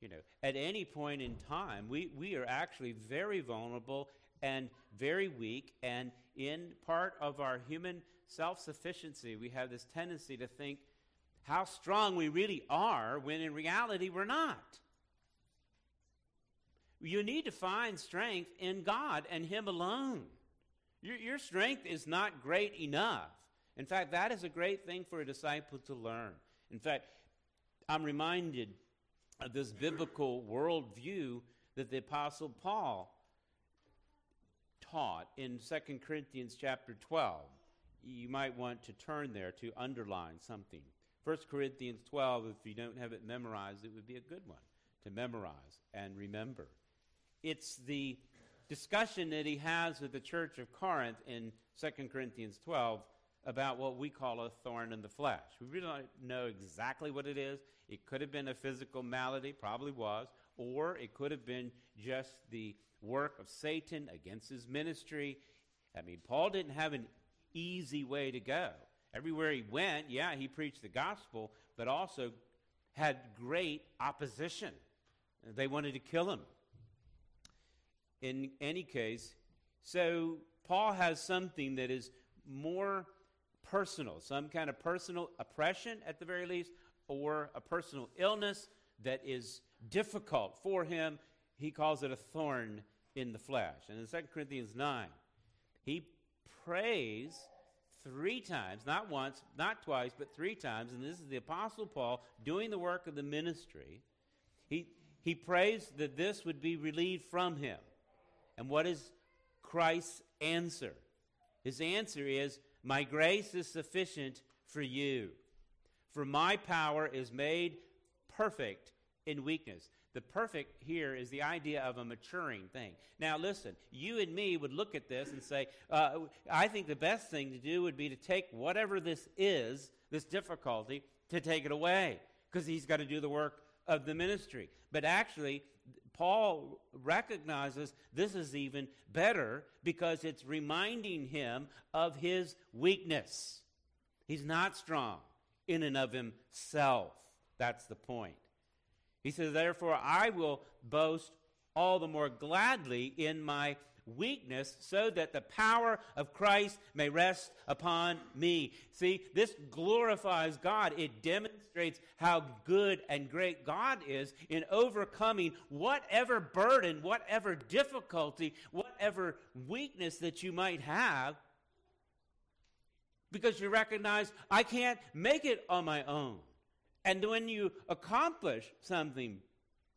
You know, at any point in time, we are actually very vulnerable and very weak, and in part of our human self-sufficiency, we have this tendency to think how strong we really are when in reality we're not. You need to find strength in God and Him alone. Your strength is not great enough. In fact, that is a great thing for a disciple to learn. In fact, I'm reminded of this biblical worldview that the Apostle Paul taught in 2 Corinthians chapter 12. You might want to turn there to underline something. 1 Corinthians 12, if you don't have it memorized, it would be a good one to memorize and remember. It's the discussion that he has with the church of Corinth in 2 Corinthians 12, about what we call a thorn in the flesh. We really don't know exactly what it is. It could have been a physical malady, probably was, or it could have been just the work of Satan against his ministry. I mean, Paul didn't have an easy way to go. Everywhere he went, yeah, he preached the gospel, but also had great opposition. They wanted to kill him. In any case, so Paul has something that is more personal, some kind of personal oppression at the very least, or a personal illness that is difficult for him. He calls it a thorn in the flesh. And in 2 Corinthians 9, he prays 3 times, not once, not twice, but 3 times, and this is the Apostle Paul doing the work of the ministry. He prays that this would be relieved from him. And what is Christ's answer? His answer is, my grace is sufficient for you, for my power is made perfect in weakness. The perfect here is the idea of a maturing thing. Now listen, you and me would look at this and say, I think the best thing to do would be to take whatever this is, this difficulty, to take it away, because he's got to do the work of the ministry. But actually, Paul recognizes this is even better because it's reminding him of his weakness. He's not strong in and of himself. That's the point. He says, therefore, I will boast all the more gladly in my weakness, so that the power of Christ may rest upon me. See, this glorifies God. It demonstrates how good and great God is in overcoming whatever burden, whatever difficulty, whatever weakness that you might have, because you recognize, I can't make it on my own. And when you accomplish something,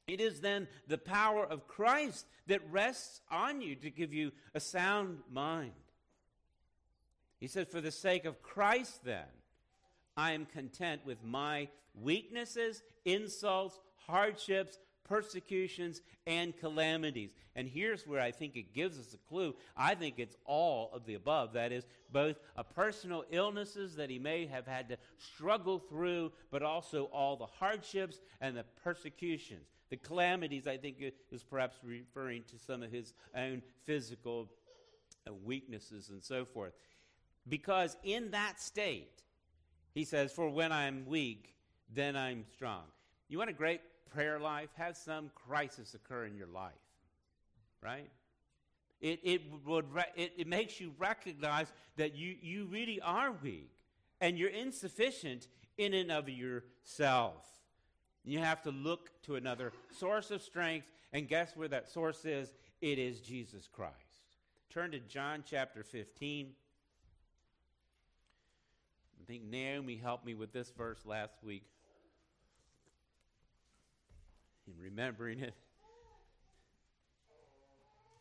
it is then the power of Christ that rests on you to give you a sound mind. He said, for the sake of Christ, then, I am content with my weaknesses, insults, hardships, persecutions, and calamities. And here's where I think it gives us a clue. I think it's all of the above. That is, both a personal illnesses that he may have had to struggle through, but also all the hardships and the persecutions. The calamities, I think, is perhaps referring to some of his own physical weaknesses and so forth. Because in that state, he says, for when I'm weak, then I'm strong. You want a great prayer life? Have some crisis occur in your life, right? It makes you recognize that you really are weak and you're insufficient in and of yourself. You have to look to another source of strength, and guess where that source is? It is Jesus Christ. Turn to John chapter 15. I think Naomi helped me with this verse last week in remembering it.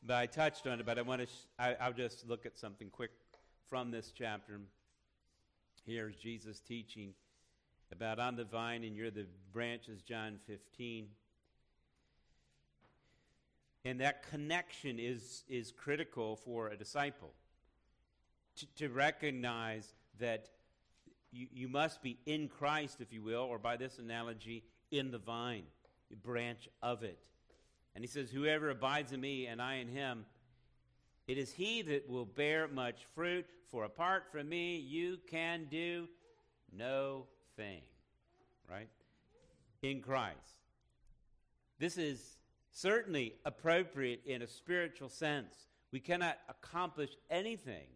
But I touched on it, but I want to I'll just look at something quick from this chapter. Here's Jesus teaching about I'm the vine and you're the branches, John 15. And that connection is critical for a disciple. To recognize that you must be in Christ, if you will, or by this analogy, in the vine, the branch of it. And he says, whoever abides in me and I in him, it is he that will bear much fruit, for apart from me you can do no thing, right? In Christ. This is certainly appropriate in a spiritual sense. We cannot accomplish anything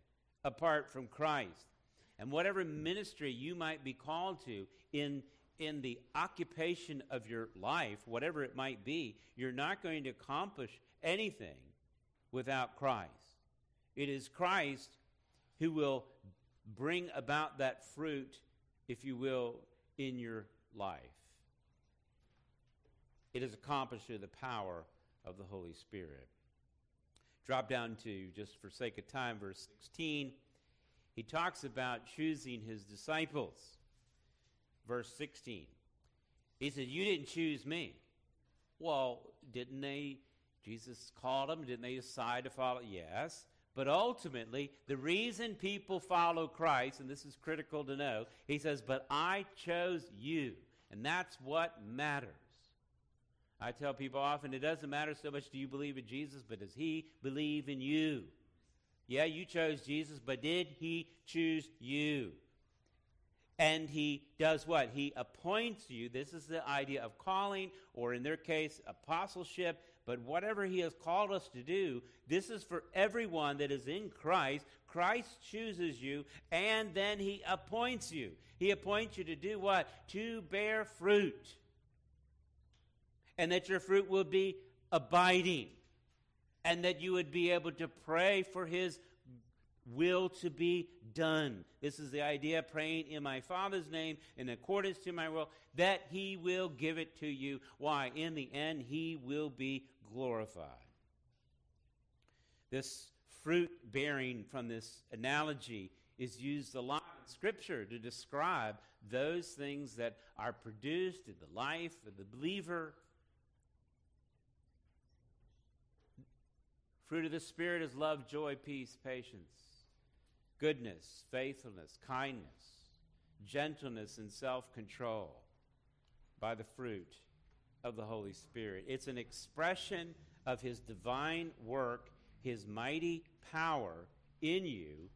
apart from Christ. And whatever ministry you might be called to in the occupation of your life, whatever it might be, you're not going to accomplish anything without Christ. It is Christ who will bring about that fruit, if you will, in your life. It is accomplished through the power of the Holy Spirit. Drop down to, just for sake of time, verse 16. He talks about choosing his disciples. Verse 16. He said, you didn't choose me. Well, didn't they? Jesus called them. Didn't they decide to follow? Yes. But ultimately, the reason people follow Christ, and this is critical to know, he says, but I chose you, and that's what matters. I tell people often, it doesn't matter so much do you believe in Jesus, but does he believe in you? Yeah, you chose Jesus, but did he choose you? And he does what? He appoints you. This is the idea of calling, or in their case, apostleship. But whatever he has called us to do, this is for everyone that is in Christ. Christ chooses you, and then he appoints you. He appoints you to do what? To bear fruit. And that your fruit will be abiding. And that you would be able to pray for his will to be done. This is the idea, praying in my Father's name, in accordance to my will, that he will give it to you. Why? In the end, he will be glorified. This fruit bearing from this analogy is used a lot in Scripture to describe those things that are produced in the life of the believer. Fruit of the Spirit is love, joy, peace, patience, goodness, faithfulness, kindness, gentleness, and self-control by the fruit of the Holy Spirit. It's an expression of his divine work, his mighty power in you,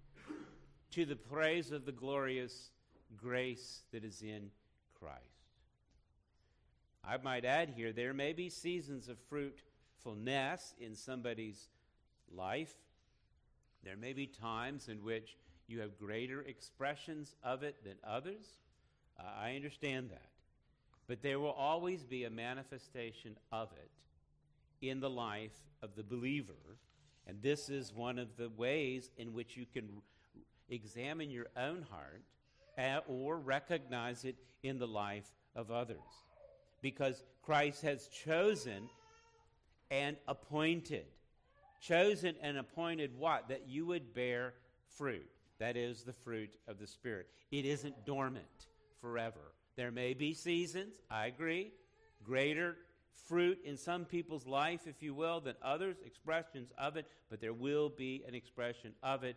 to the praise of the glorious grace that is in Christ. I might add here, there may be seasons of fruit faithfulness in somebody's life. There may be times in which you have greater expressions of it than others. I understand that. But there will always be a manifestation of it in the life of the believer. And this is one of the ways in which you can examine your own heart or recognize it in the life of others. Because Christ has chosen and appointed what? That you would bear fruit. That is the fruit of the Spirit. It isn't dormant forever. There may be seasons, I agree, greater fruit in some people's life, if you will, than others, expressions of it, but there will be an expression of it.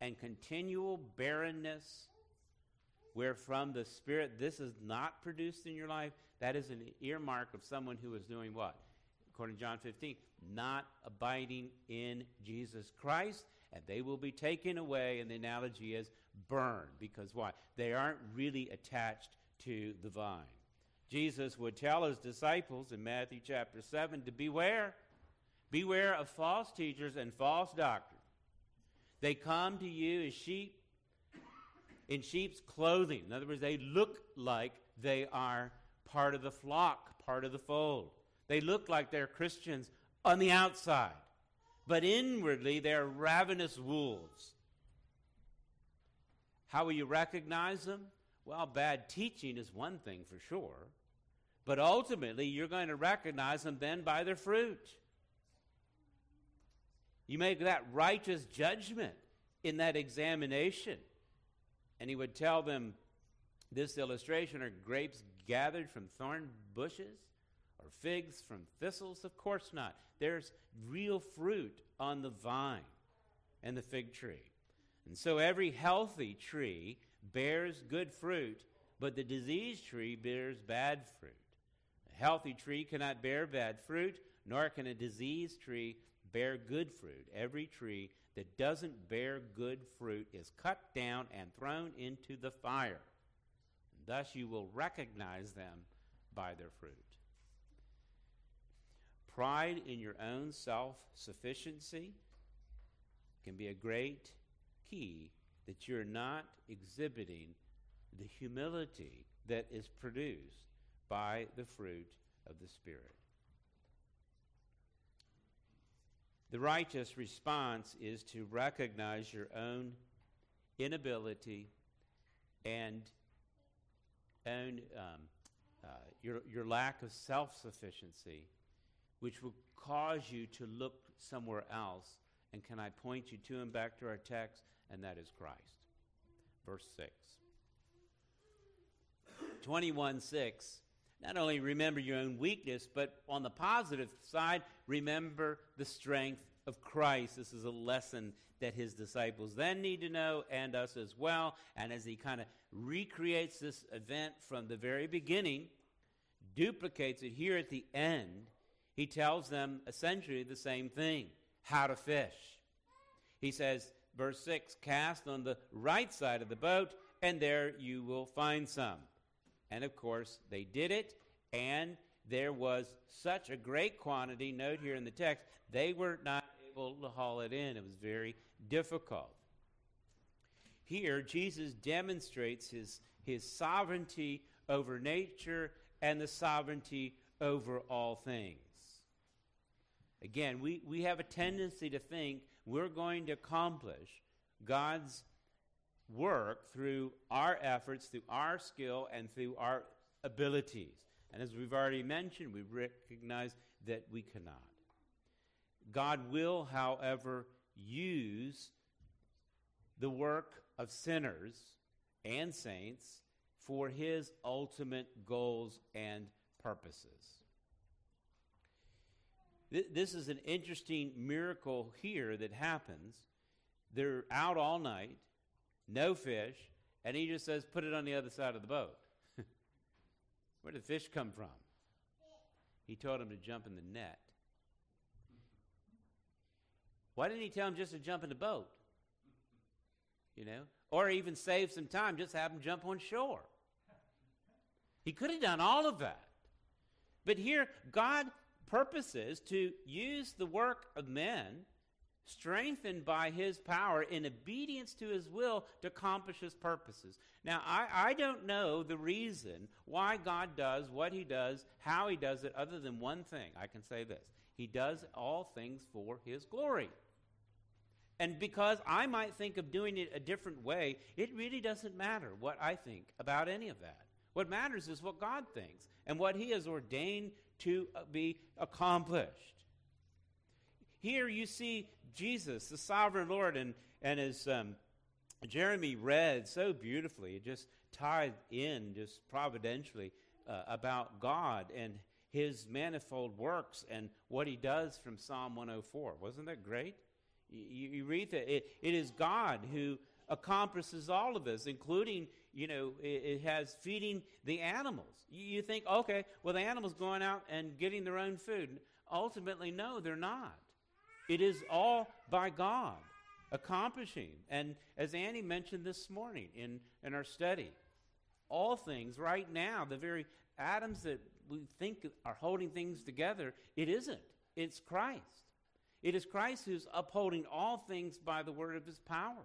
And continual barrenness, wherefrom the Spirit, this is not produced in your life, that is an earmark of someone who is doing what? According to John 15, not abiding in Jesus Christ, and they will be taken away, and the analogy is burned. Because why? They aren't really attached to the vine. Jesus would tell his disciples in Matthew chapter 7 to beware. Beware of false teachers and false doctrine. They come to you as sheep in sheep's clothing. In other words, they look like they are part of the flock, part of the fold. They look like they're Christians on the outside, but inwardly they're ravenous wolves. How will you recognize them? Well, bad teaching is one thing for sure, but ultimately you're going to recognize them then by their fruit. You make that righteous judgment in that examination. And he would tell them, this illustration, are grapes gathered from thorn bushes or figs from thistles? Of course not. There's real fruit on the vine and the fig tree. And so every healthy tree bears good fruit, but the diseased tree bears bad fruit. A healthy tree cannot bear bad fruit, nor can a diseased tree bear good fruit. Every tree that doesn't bear good fruit is cut down and thrown into the fire. Thus you will recognize them by their fruit. Pride in your own self-sufficiency can be a great key that you're not exhibiting the humility that is produced by the fruit of the Spirit. The righteous response is to recognize your own inability and your lack of self-sufficiency, which will cause you to look somewhere else. And can I point you to him, back to our text? And that is Christ. Verse 6. 21:6. Not only remember your own weakness, but on the positive side, remember the strength of Christ. This is a lesson that his disciples then need to know, and us as well. And as he kind of recreates this event from the very beginning, duplicates it here at the end, he tells them essentially the same thing, how to fish. He says, verse 6, cast on the right side of the boat, and there you will find some. And of course, they did it, and there was such a great quantity, note here in the text, they were not able to haul it in. It was very difficult. Here, Jesus demonstrates his sovereignty over nature and the sovereignty over all things. Again, we have a tendency to think we're going to accomplish God's work through our efforts, through our skill, and through our abilities. And as we've already mentioned, we recognize that we cannot. God will, however, use the work of sinners and saints for his ultimate goals and purposes. This is an interesting miracle here that happens. They're out all night, no fish, and he just says, put it on the other side of the boat. Where did the fish come from? He told him to jump in the net. Why didn't he tell him just to jump in the boat? Or even save some time, just have him jump on shore. He could have done all of that. But here, God purpose is to use the work of men, strengthened by his power in obedience to his will, to accomplish his purposes. Now, I don't know the reason why God does what he does, how he does it, other than one thing. I can say this. He does all things for his glory. And because I might think of doing it a different way, it really doesn't matter what I think about any of that. What matters is what God thinks and what he has ordained to be accomplished. Here you see Jesus, the sovereign Lord, and as Jeremy read so beautifully, it just tied in just providentially about God and his manifold works and what he does from Psalm 104. Wasn't that great? You read that it is God who accomplishes all of this, including, you know, it has feeding the animals. You think, okay, well, the animals going out and getting their own food. Ultimately, no, they're not. It is all by God accomplishing. And as Annie mentioned this morning in our study, all things right now, the very atoms that we think are holding things together, it isn't. It's Christ. It is Christ who's upholding all things by the word of his power.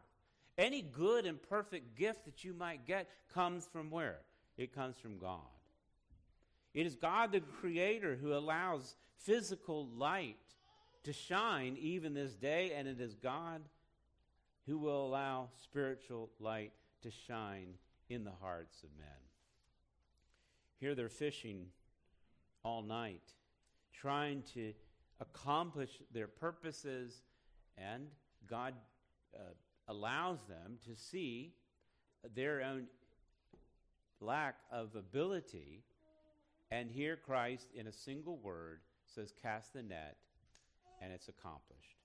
Any good and perfect gift that you might get comes from where? It comes from God. It is God the Creator who allows physical light to shine even this day, and it is God who will allow spiritual light to shine in the hearts of men. Here they're fishing all night, trying to accomplish their purposes, and God allows them to see their own lack of ability, and here Christ in a single word says, cast the net, and it's accomplished.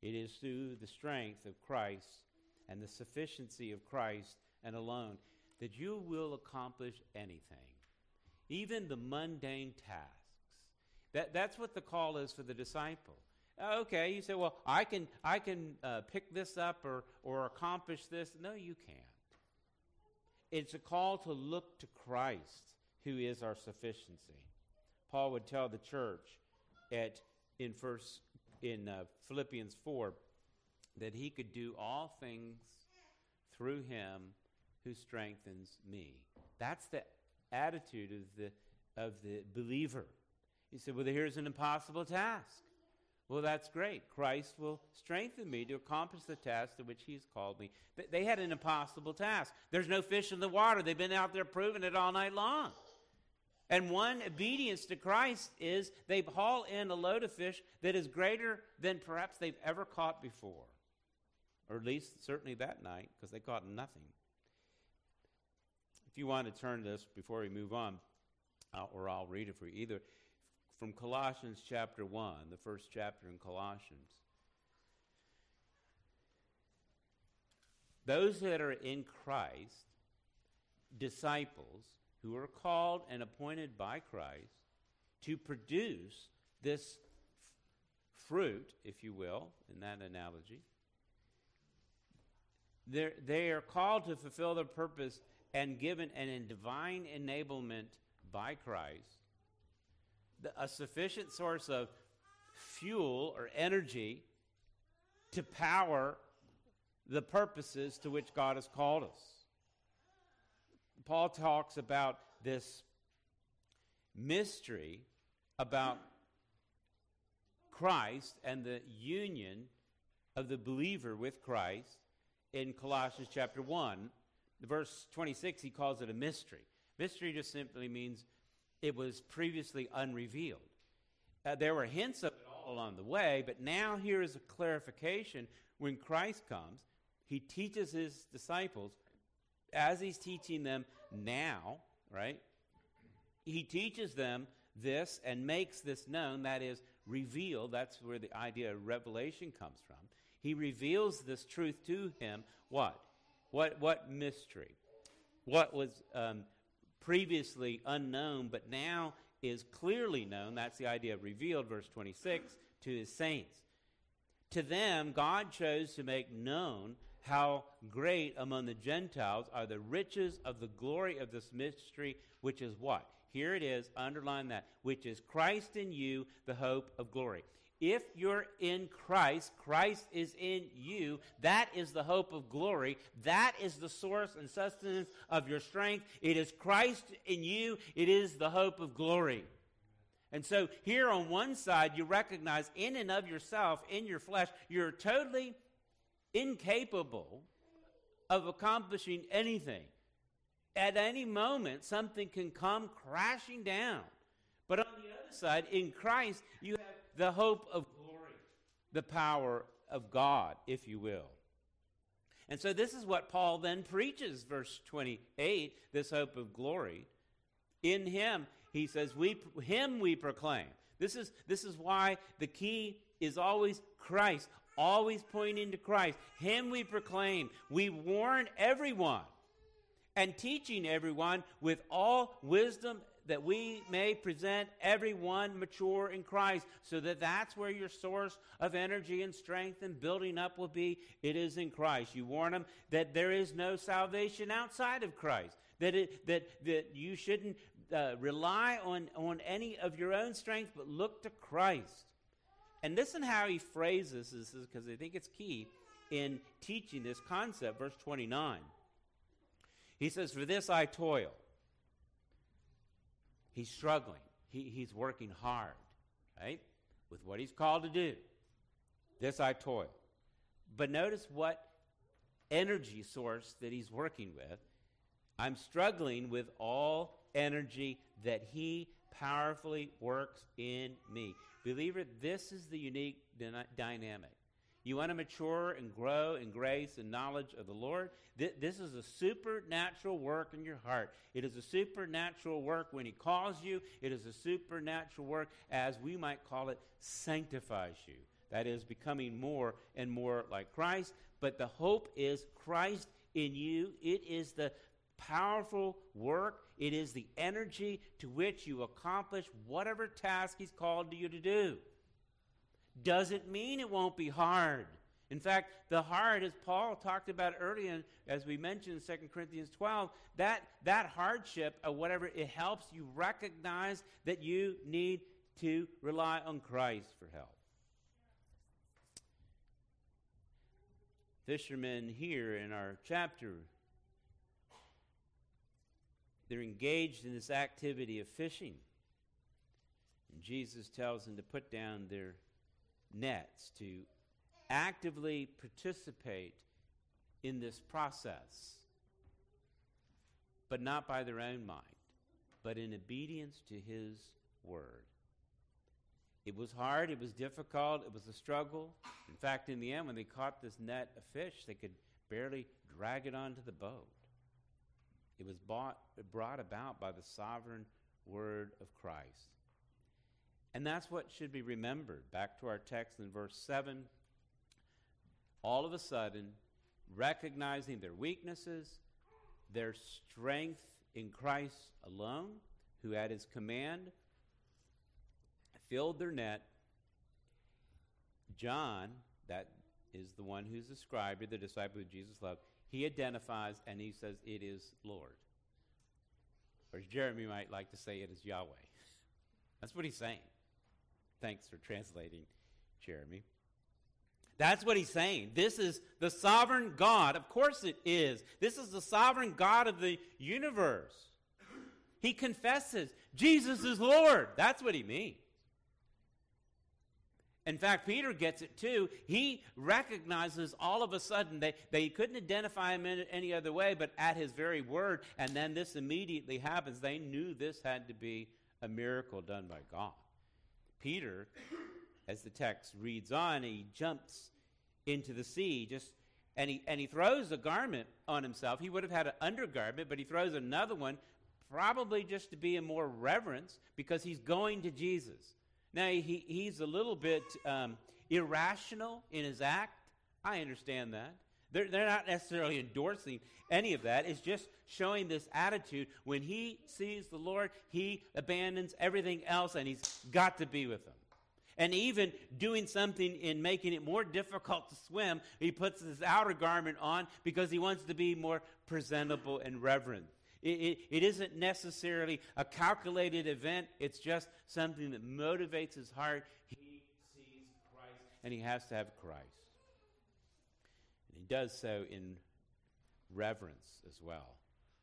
It is through the strength of Christ and the sufficiency of Christ and alone that you will accomplish anything, even the mundane tasks. That's what the call is for the disciple. Okay, you say, well, I can pick this up or accomplish this. No, you can't. It's a call to look to Christ, who is our sufficiency. Paul would tell the church in Philippians 4 that he could do all things through him who strengthens me. That's the attitude of the believer. He said, well, here's an impossible task. Well, that's great. Christ will strengthen me to accomplish the task to which he's called me. They had an impossible task. There's no fish in the water. They've been out there proving it all night long. And one obedience to Christ is they haul in a load of fish that is greater than perhaps they've ever caught before. Or at least certainly that night, because they caught nothing. If you want to turn this before we move on, or I'll read it for you either. From Colossians chapter 1, the first chapter in Colossians. Those that are in Christ, disciples, who are called and appointed by Christ to produce this fruit, if you will, in that analogy, they are called to fulfill their purpose and given an divine enablement by Christ, a sufficient source of fuel or energy to power the purposes to which God has called us. Paul talks about this mystery about Christ and the union of the believer with Christ in Colossians chapter 1. Verse 26, he calls it a mystery. Mystery just simply means it was previously unrevealed. There were hints of it all along the way, but now here is a clarification. When Christ comes, he teaches his disciples as he's teaching them now, right? He teaches them this and makes this known, that is, revealed. That's where the idea of revelation comes from. He reveals this truth to him. What mystery? What was previously unknown, but now is clearly known. That's the idea of revealed, verse 26, to his saints. To them, God chose to make known how great among the Gentiles are the riches of the glory of this mystery, which is what? Here it is. Underline that. Which is Christ in you, the hope of glory. If you're in Christ, Christ is in you. That is the hope of glory. That is the source and sustenance of your strength. It is Christ in you. It is the hope of glory. And so here on one side, you recognize in and of yourself, in your flesh, you're totally incapable of accomplishing anything. At any moment, something can come crashing down. But on the other side, in Christ, you have the hope of glory, the power of God, if you will. And so this is what Paul then preaches, verse 28, this hope of glory. In him, he says, him we proclaim. This is why the key is always Christ, always pointing to Christ. Him we proclaim. We warn everyone and teaching everyone with all wisdom that we may present everyone mature in Christ, so that's where your source of energy and strength and building up will be. It is in Christ. You warn them that there is no salvation outside of Christ, that you shouldn't rely on any of your own strength, but look to Christ. And listen how he phrases this, because I think it's key in teaching this concept. Verse 29. He says, "For this I toil." He's struggling. He's working hard, right, with what he's called to do. This I toil. But notice what energy source that he's working with. I'm struggling with all energy that he powerfully works in me. Believer, this is the unique dynamic. You want to mature and grow in grace and knowledge of the Lord? This is a supernatural work in your heart. It is a supernatural work when he calls you. It is a supernatural work, as we might call it, sanctifies you. That is, becoming more and more like Christ. But the hope is Christ in you. It is the powerful work. It is the energy to which you accomplish whatever task he's called you to do. Doesn't mean it won't be hard. In fact, the hard, as Paul talked about earlier, as we mentioned in 2 Corinthians 12, that hardship or whatever, it helps you recognize that you need to rely on Christ for help. Fishermen here in our chapter, they're engaged in this activity of fishing. And Jesus tells them to put down their nets, to actively participate in this process, but not by their own mind, but in obedience to his word. It was hard, it was difficult, it was a struggle. In fact, in the end, when they caught this net of fish, they could barely drag it onto the boat. It was brought about by the sovereign word of Christ. And that's what should be remembered. Back to our text in verse 7. All of a sudden, recognizing their weaknesses, their strength in Christ alone, who at his command filled their net. John, that is the one who's the scribe, the disciple who Jesus loved, he identifies and he says, "It is Lord." Or as Jeremy might like to say, "It is Yahweh." That's what he's saying. Thanks for translating, Jeremy. That's what he's saying. This is the sovereign God. Of course it is. This is the sovereign God of the universe. He confesses, Jesus is Lord. That's what he means. In fact, Peter gets it too. He recognizes all of a sudden, they couldn't identify him in any other way but at his very word, and then this immediately happens. They knew this had to be a miracle done by God. Peter, as the text reads on, he jumps into the sea, and he throws a garment on himself. He would have had an undergarment, but he throws another one, probably just to be in more reverence, because he's going to Jesus. Now, he's a little bit irrational in his act. I understand that. They're not necessarily endorsing any of that. It's just showing this attitude. When he sees the Lord, he abandons everything else, and he's got to be with him. And even doing something in making it more difficult to swim, he puts his outer garment on because he wants to be more presentable and reverent. It isn't necessarily a calculated event. It's just something that motivates his heart. He sees Christ, and he has to have Christ. And he does so in reverence as well.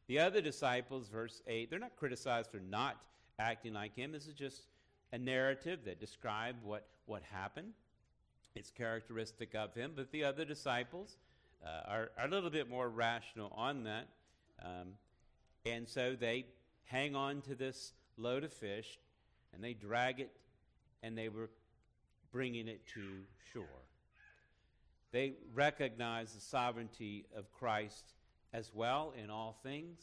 The other disciples, verse 8, they're not criticized for not acting like him. This is just a narrative that describes what happened. It's characteristic of him. But the other disciples are a little bit more rational on that. And so they hang on to this load of fish, and they drag it, and they were bringing it to shore. They recognize the sovereignty of Christ as well in all things,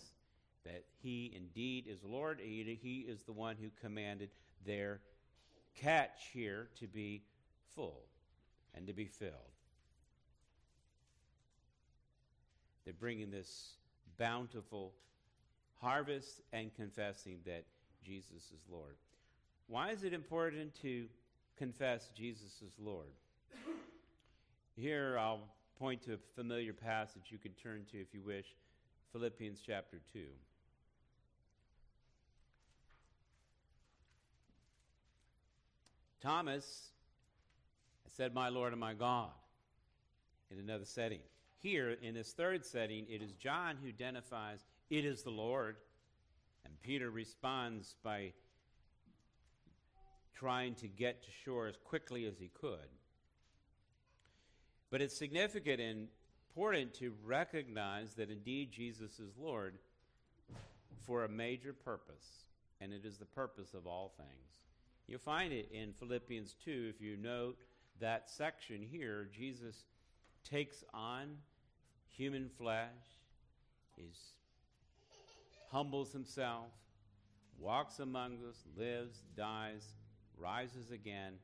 that he indeed is Lord. He is the one who commanded their catch here to be full and to be filled. They're bringing this bountiful harvest and confessing that Jesus is Lord. Why is it important to confess Jesus is Lord? Here I'll point to a familiar passage you can turn to if you wish, Philippians chapter 2. Thomas said, "My Lord and my God," in another setting. Here, in this third setting, it is John who identifies, "It is the Lord." And Peter responds by trying to get to shore as quickly as he could. But it's significant and important to recognize that indeed Jesus is Lord for a major purpose, and it is the purpose of all things. You'll find it in Philippians 2, if you note that section here. Jesus takes on human flesh, humbles himself, walks among us, lives, dies, rises again.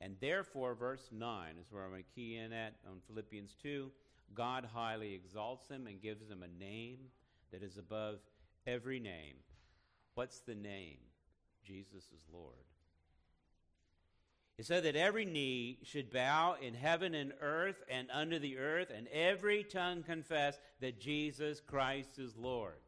And therefore, verse 9 is where I'm going to key in at on Philippians 2. God highly exalts him and gives him a name that is above every name. What's the name? Jesus is Lord. It said that every knee should bow in heaven and earth and under the earth, and every tongue confess that Jesus Christ is Lord.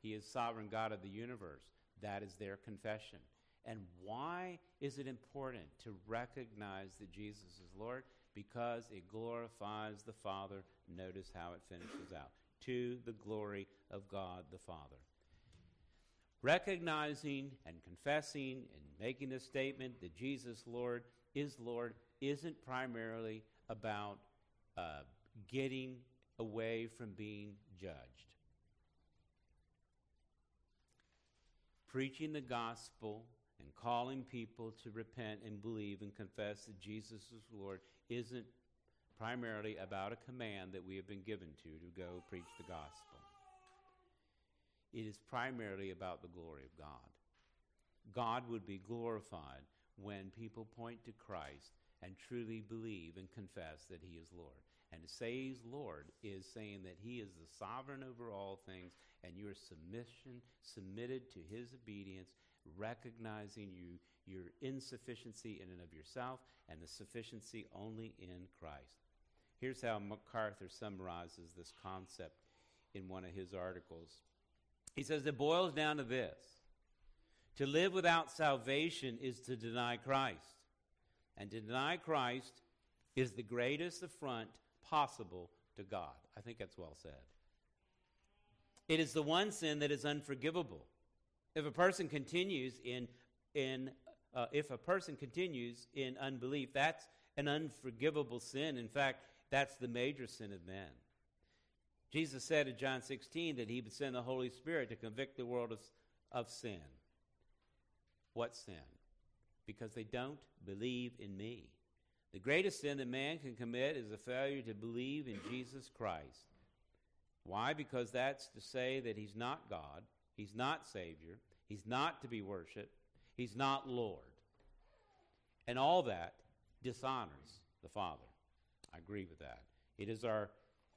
He is sovereign God of the universe. That is their confession. And why is it important to recognize that Jesus is Lord? Because it glorifies the Father. Notice how it finishes out. To the glory of God the Father. Recognizing and confessing and making the statement that Jesus Lord isn't primarily about getting away from being judged. Preaching the gospel and calling people to repent and believe and confess that Jesus is Lord isn't primarily about a command that we have been given to go preach the gospel. It is primarily about the glory of God. God would be glorified when people point to Christ and truly believe and confess that he is Lord. And to say he's Lord is saying that he is the sovereign over all things, and your submitted to his obedience, recognizing your insufficiency in and of yourself and the sufficiency only in Christ. Here's how MacArthur summarizes this concept in one of his articles. He says it boils down to this: to live without salvation is to deny Christ, and to deny Christ is the greatest affront possible to God. I think that's well said. It is the one sin that is unforgivable. If a person continues in unbelief, that's an unforgivable sin. In fact, that's the major sin of man. Jesus said in John 16 that he would send the Holy Spirit to convict the world of sin. What sin? Because they don't believe in me. The greatest sin that man can commit is a failure to believe in Jesus Christ. Why? Because that's to say that he's not God, he's not Savior, he's not to be worshipped, he's not Lord. And all that dishonors the Father. I agree with that. It is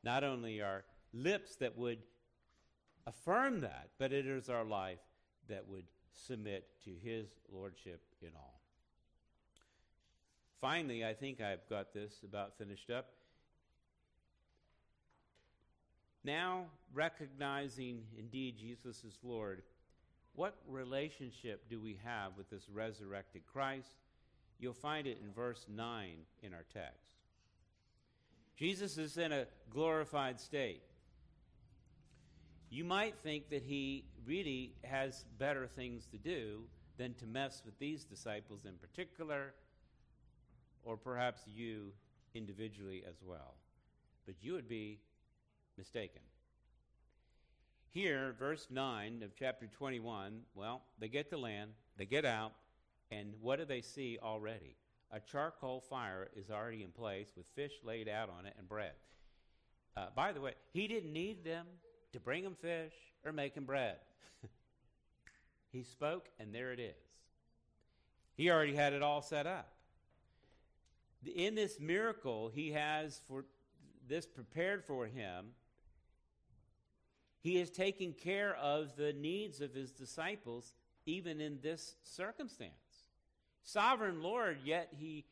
not only our lips that would affirm that, but it is our life that would submit to his lordship in all. Finally, I think I've got this about finished up. Now, recognizing indeed Jesus is Lord, what relationship do we have with this resurrected Christ? You'll find it in verse 9 in our text. Jesus is in a glorified state. You might think that he really has better things to do than to mess with these disciples in particular, or perhaps you individually as well. But you would be mistaken. Here, verse 9 of chapter 21, well, they get to land, they get out, and what do they see already? A charcoal fire is already in place with fish laid out on it and bread. By the way, he didn't need them to bring him fish or make him bread. He spoke, and there it is. He already had it all set up. In this miracle he has for this prepared for him, he is taking care of the needs of his disciples, even in this circumstance. Sovereign Lord, yet he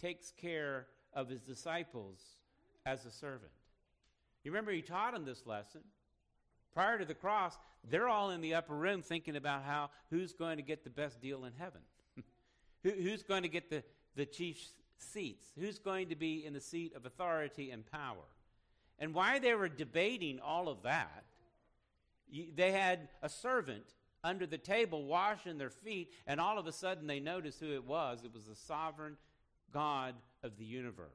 takes care of his disciples as a servant. You remember he taught them this lesson. Prior to the cross, they're all in the upper room thinking about who's going to get the best deal in heaven. Who's going to get the chief seats? Who's going to be in the seat of authority and power? And while they were debating all of that, they had a servant under the table washing their feet, and all of a sudden they noticed who it was. It was the sovereign God of the universe.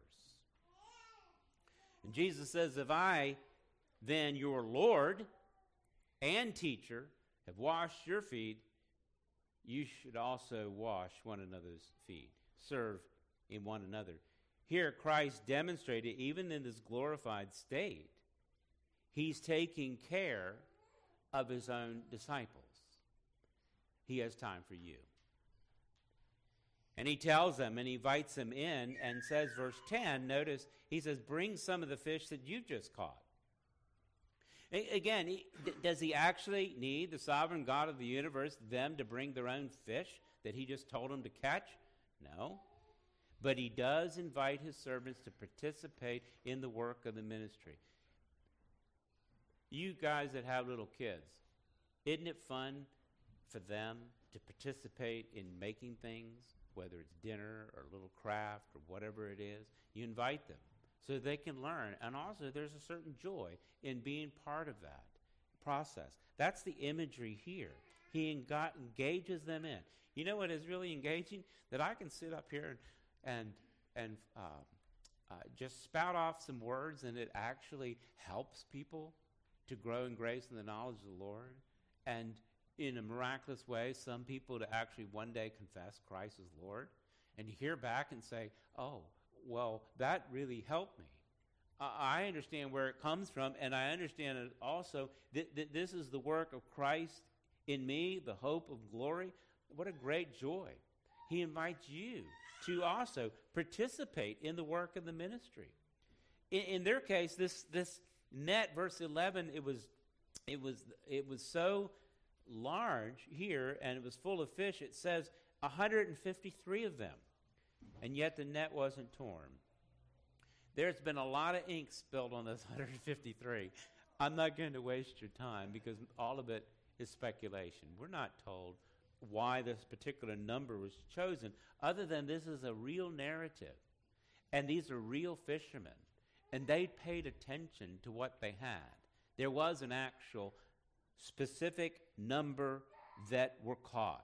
And Jesus says, if I, then your Lord and teacher, have washed your feet, you should also wash one another's feet. Serve in one another. Here Christ demonstrated, even in this glorified state, he's taking care of his own disciples. He has time for you. And he tells them and invites them in and says, verse 10, notice, he says, bring some of the fish that you just caught. Again, does he actually need the sovereign God of the universe, them, to bring their own fish that he just told them to catch? No. But he does invite his servants to participate in the work of the ministry. You guys that have little kids, isn't it fun for them to participate in making things, whether it's dinner or a little craft or whatever it is? You invite them so they can learn. And also there's a certain joy in being part of that process. That's the imagery here. He engages them in. You know what is really engaging? That I can sit up here and just spout off some words, and it actually helps people to grow in grace and the knowledge of the Lord, and in a miraculous way, some people to actually one day confess Christ as Lord, and hear back and say, oh, well, that really helped me. I understand where it comes from, and I understand it also that this is the work of Christ in me, the hope of glory. What a great joy. He invites you to also participate in the work of the ministry. In their case, this net, verse 11, it was so large here, and it was full of fish. It says 153 of them, and yet the net wasn't torn. There's been a lot of ink spilled on those 153. I'm not going to waste your time because all of it is speculation. We're not told why this particular number was chosen, other than this is a real narrative, and these are real fishermen, and they paid attention to what they had. There was an actual specific number that were caught.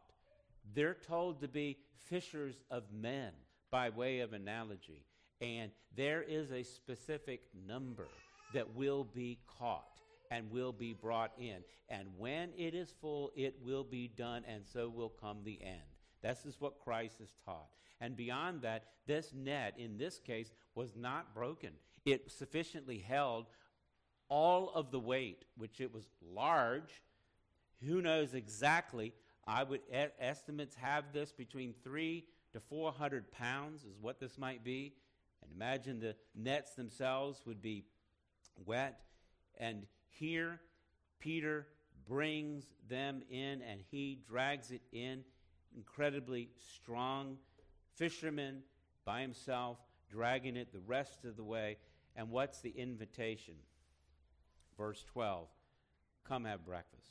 They're told to be fishers of men by way of analogy, and there is a specific number that will be caught and will be brought in. And when it is full, it will be done, and so will come the end. This is what Christ has taught. And beyond that, this net, in this case, was not broken. It sufficiently held all of the weight, which it was large. Who knows exactly? I would estimates have this between 300 to 400 pounds is what this might be. And imagine the nets themselves would be wet. And here, Peter brings them in, and he drags it in. Incredibly strong fisherman by himself, dragging it the rest of the way. And what's the invitation? Verse 12, come have breakfast.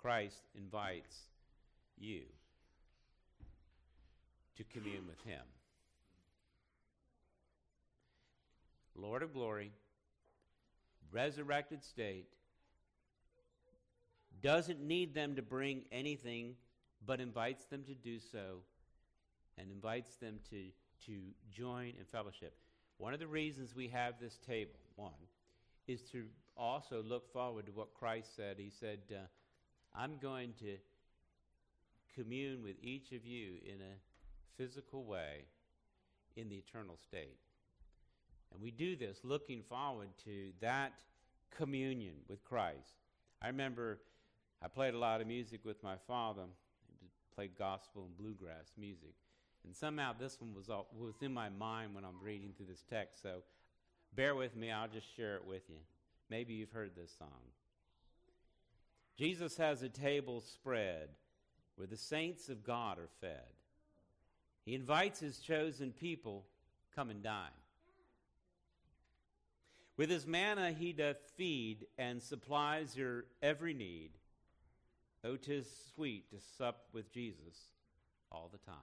Christ invites you to commune with him. Lord of glory, resurrected state, doesn't need them to bring anything, but invites them to do so and invites them to join in fellowship. One of the reasons we have this table, one, is to also look forward to what Christ said. He said, I'm going to commune with each of you in a physical way in the eternal state. And we do this looking forward to that communion with Christ. I remember I played a lot of music with my father. He played gospel and bluegrass music. And somehow this one was in my mind when I'm reading through this text. So bear with me. I'll just share it with you. Maybe you've heard this song. Jesus has a table spread where the saints of God are fed. He invites his chosen people, come and dine. With his manna he doth feed and supplies your every need. Oh, 'tis sweet to sup with Jesus all the time.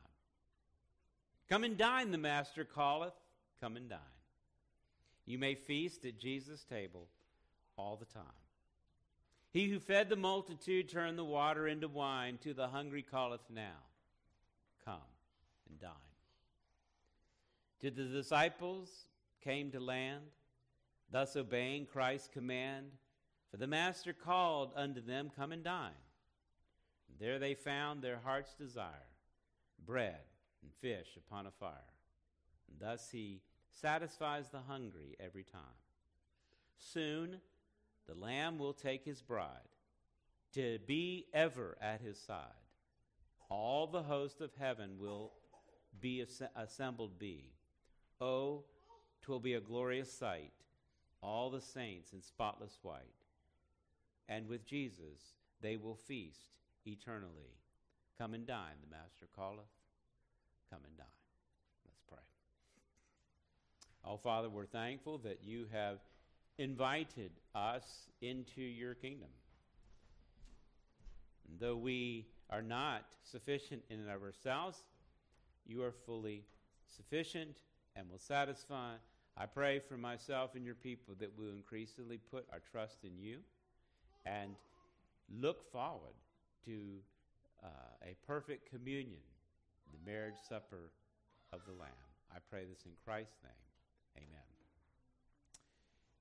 Come and dine, the master calleth. Come and dine. You may feast at Jesus' table all the time. He who fed the multitude turned the water into wine. To the hungry calleth now. Come and dine. To the disciples came to land, thus obeying Christ's command. For the master called unto them, come and dine. And there they found their heart's desire, bread and fish upon a fire. And thus he satisfies the hungry every time. Soon the Lamb will take his bride to be ever at his side. All the host of heaven will be assembled be. Oh, 'twill be a glorious sight, all the saints in spotless white. And with Jesus they will feast eternally. Come and dine, the master calleth. Come and dine. Let's pray. Oh, Father, we're thankful that you have invited us into your kingdom. And though we are not sufficient in and of ourselves, you are fully sufficient and will satisfy. I pray for myself and your people that we'll increasingly put our trust in you and look forward to a perfect communion, the marriage supper of the Lamb. I pray this in Christ's name. Amen.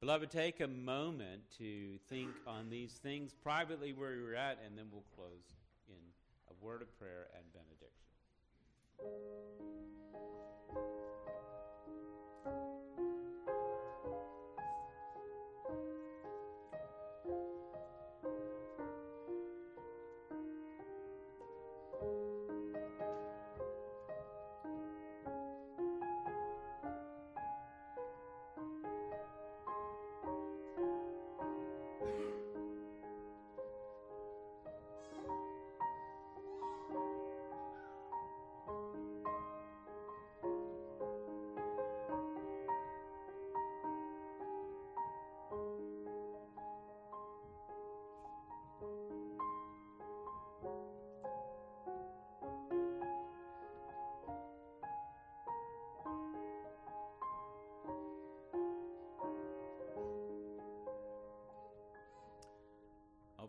Beloved, take a moment to think on these things privately where you're at, and then we'll close in a word of prayer and benediction.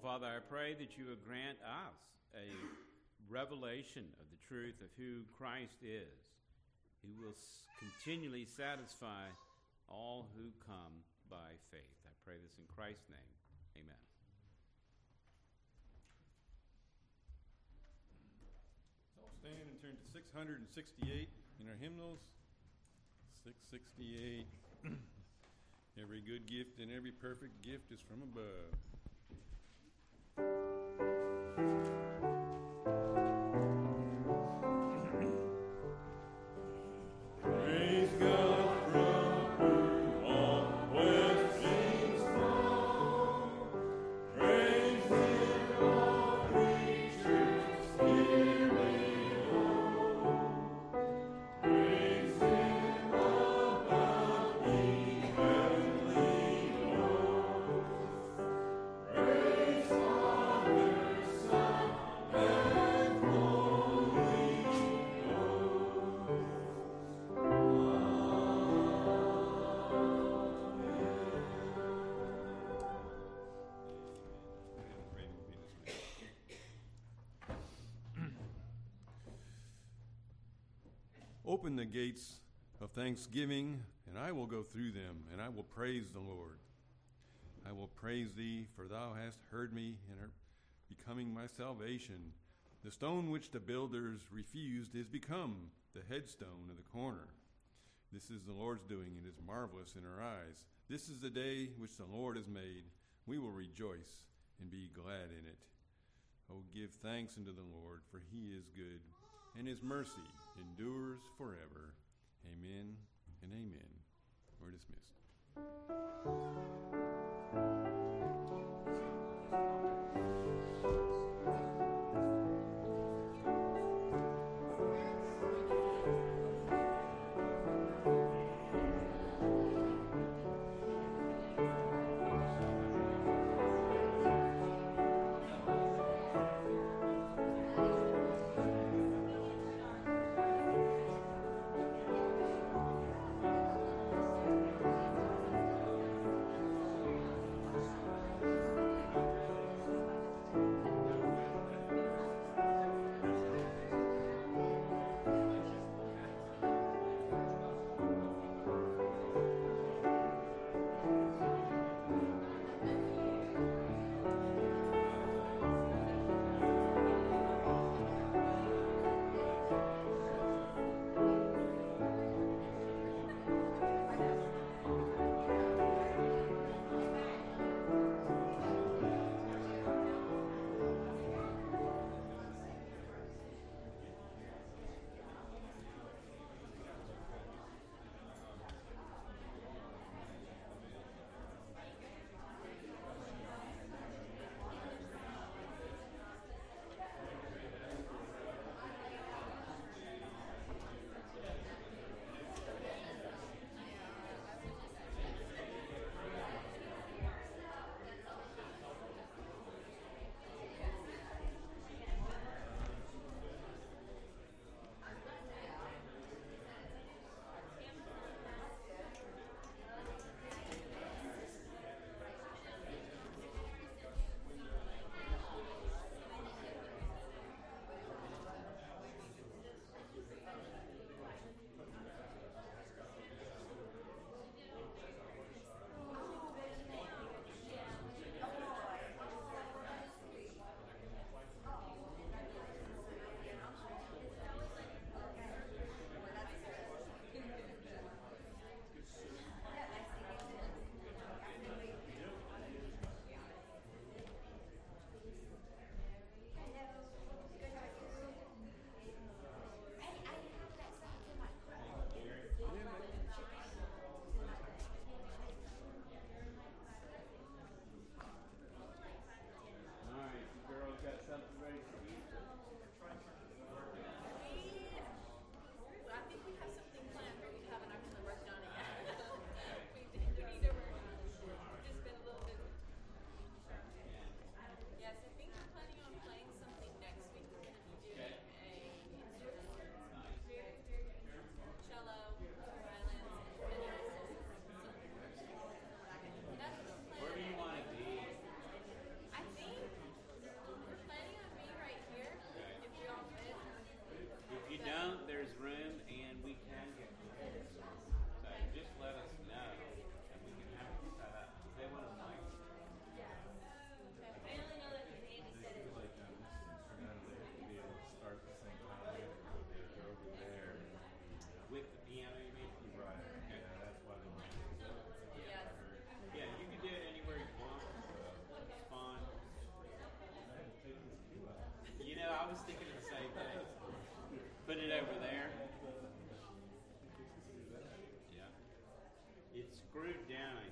Father, I pray that you would grant us a revelation of the truth of who Christ is, who will continually satisfy all who come by faith. I pray this in Christ's name. Amen. Let's all stand and turn to 668 in our hymnals. 668. Every good gift and every perfect gift is from above. Open the gates of thanksgiving, and I will go through them, and I will praise the Lord. I will praise thee, for thou hast heard me and art becoming my salvation. The stone which the builders refused is become the headstone of the corner. This is the Lord's doing, and it is marvelous in our eyes. This is the day which the Lord has made. We will rejoice and be glad in it. Oh, give thanks unto the Lord, for he is good, and his mercy endures forever. Amen and amen. We're dismissed. Screwed down.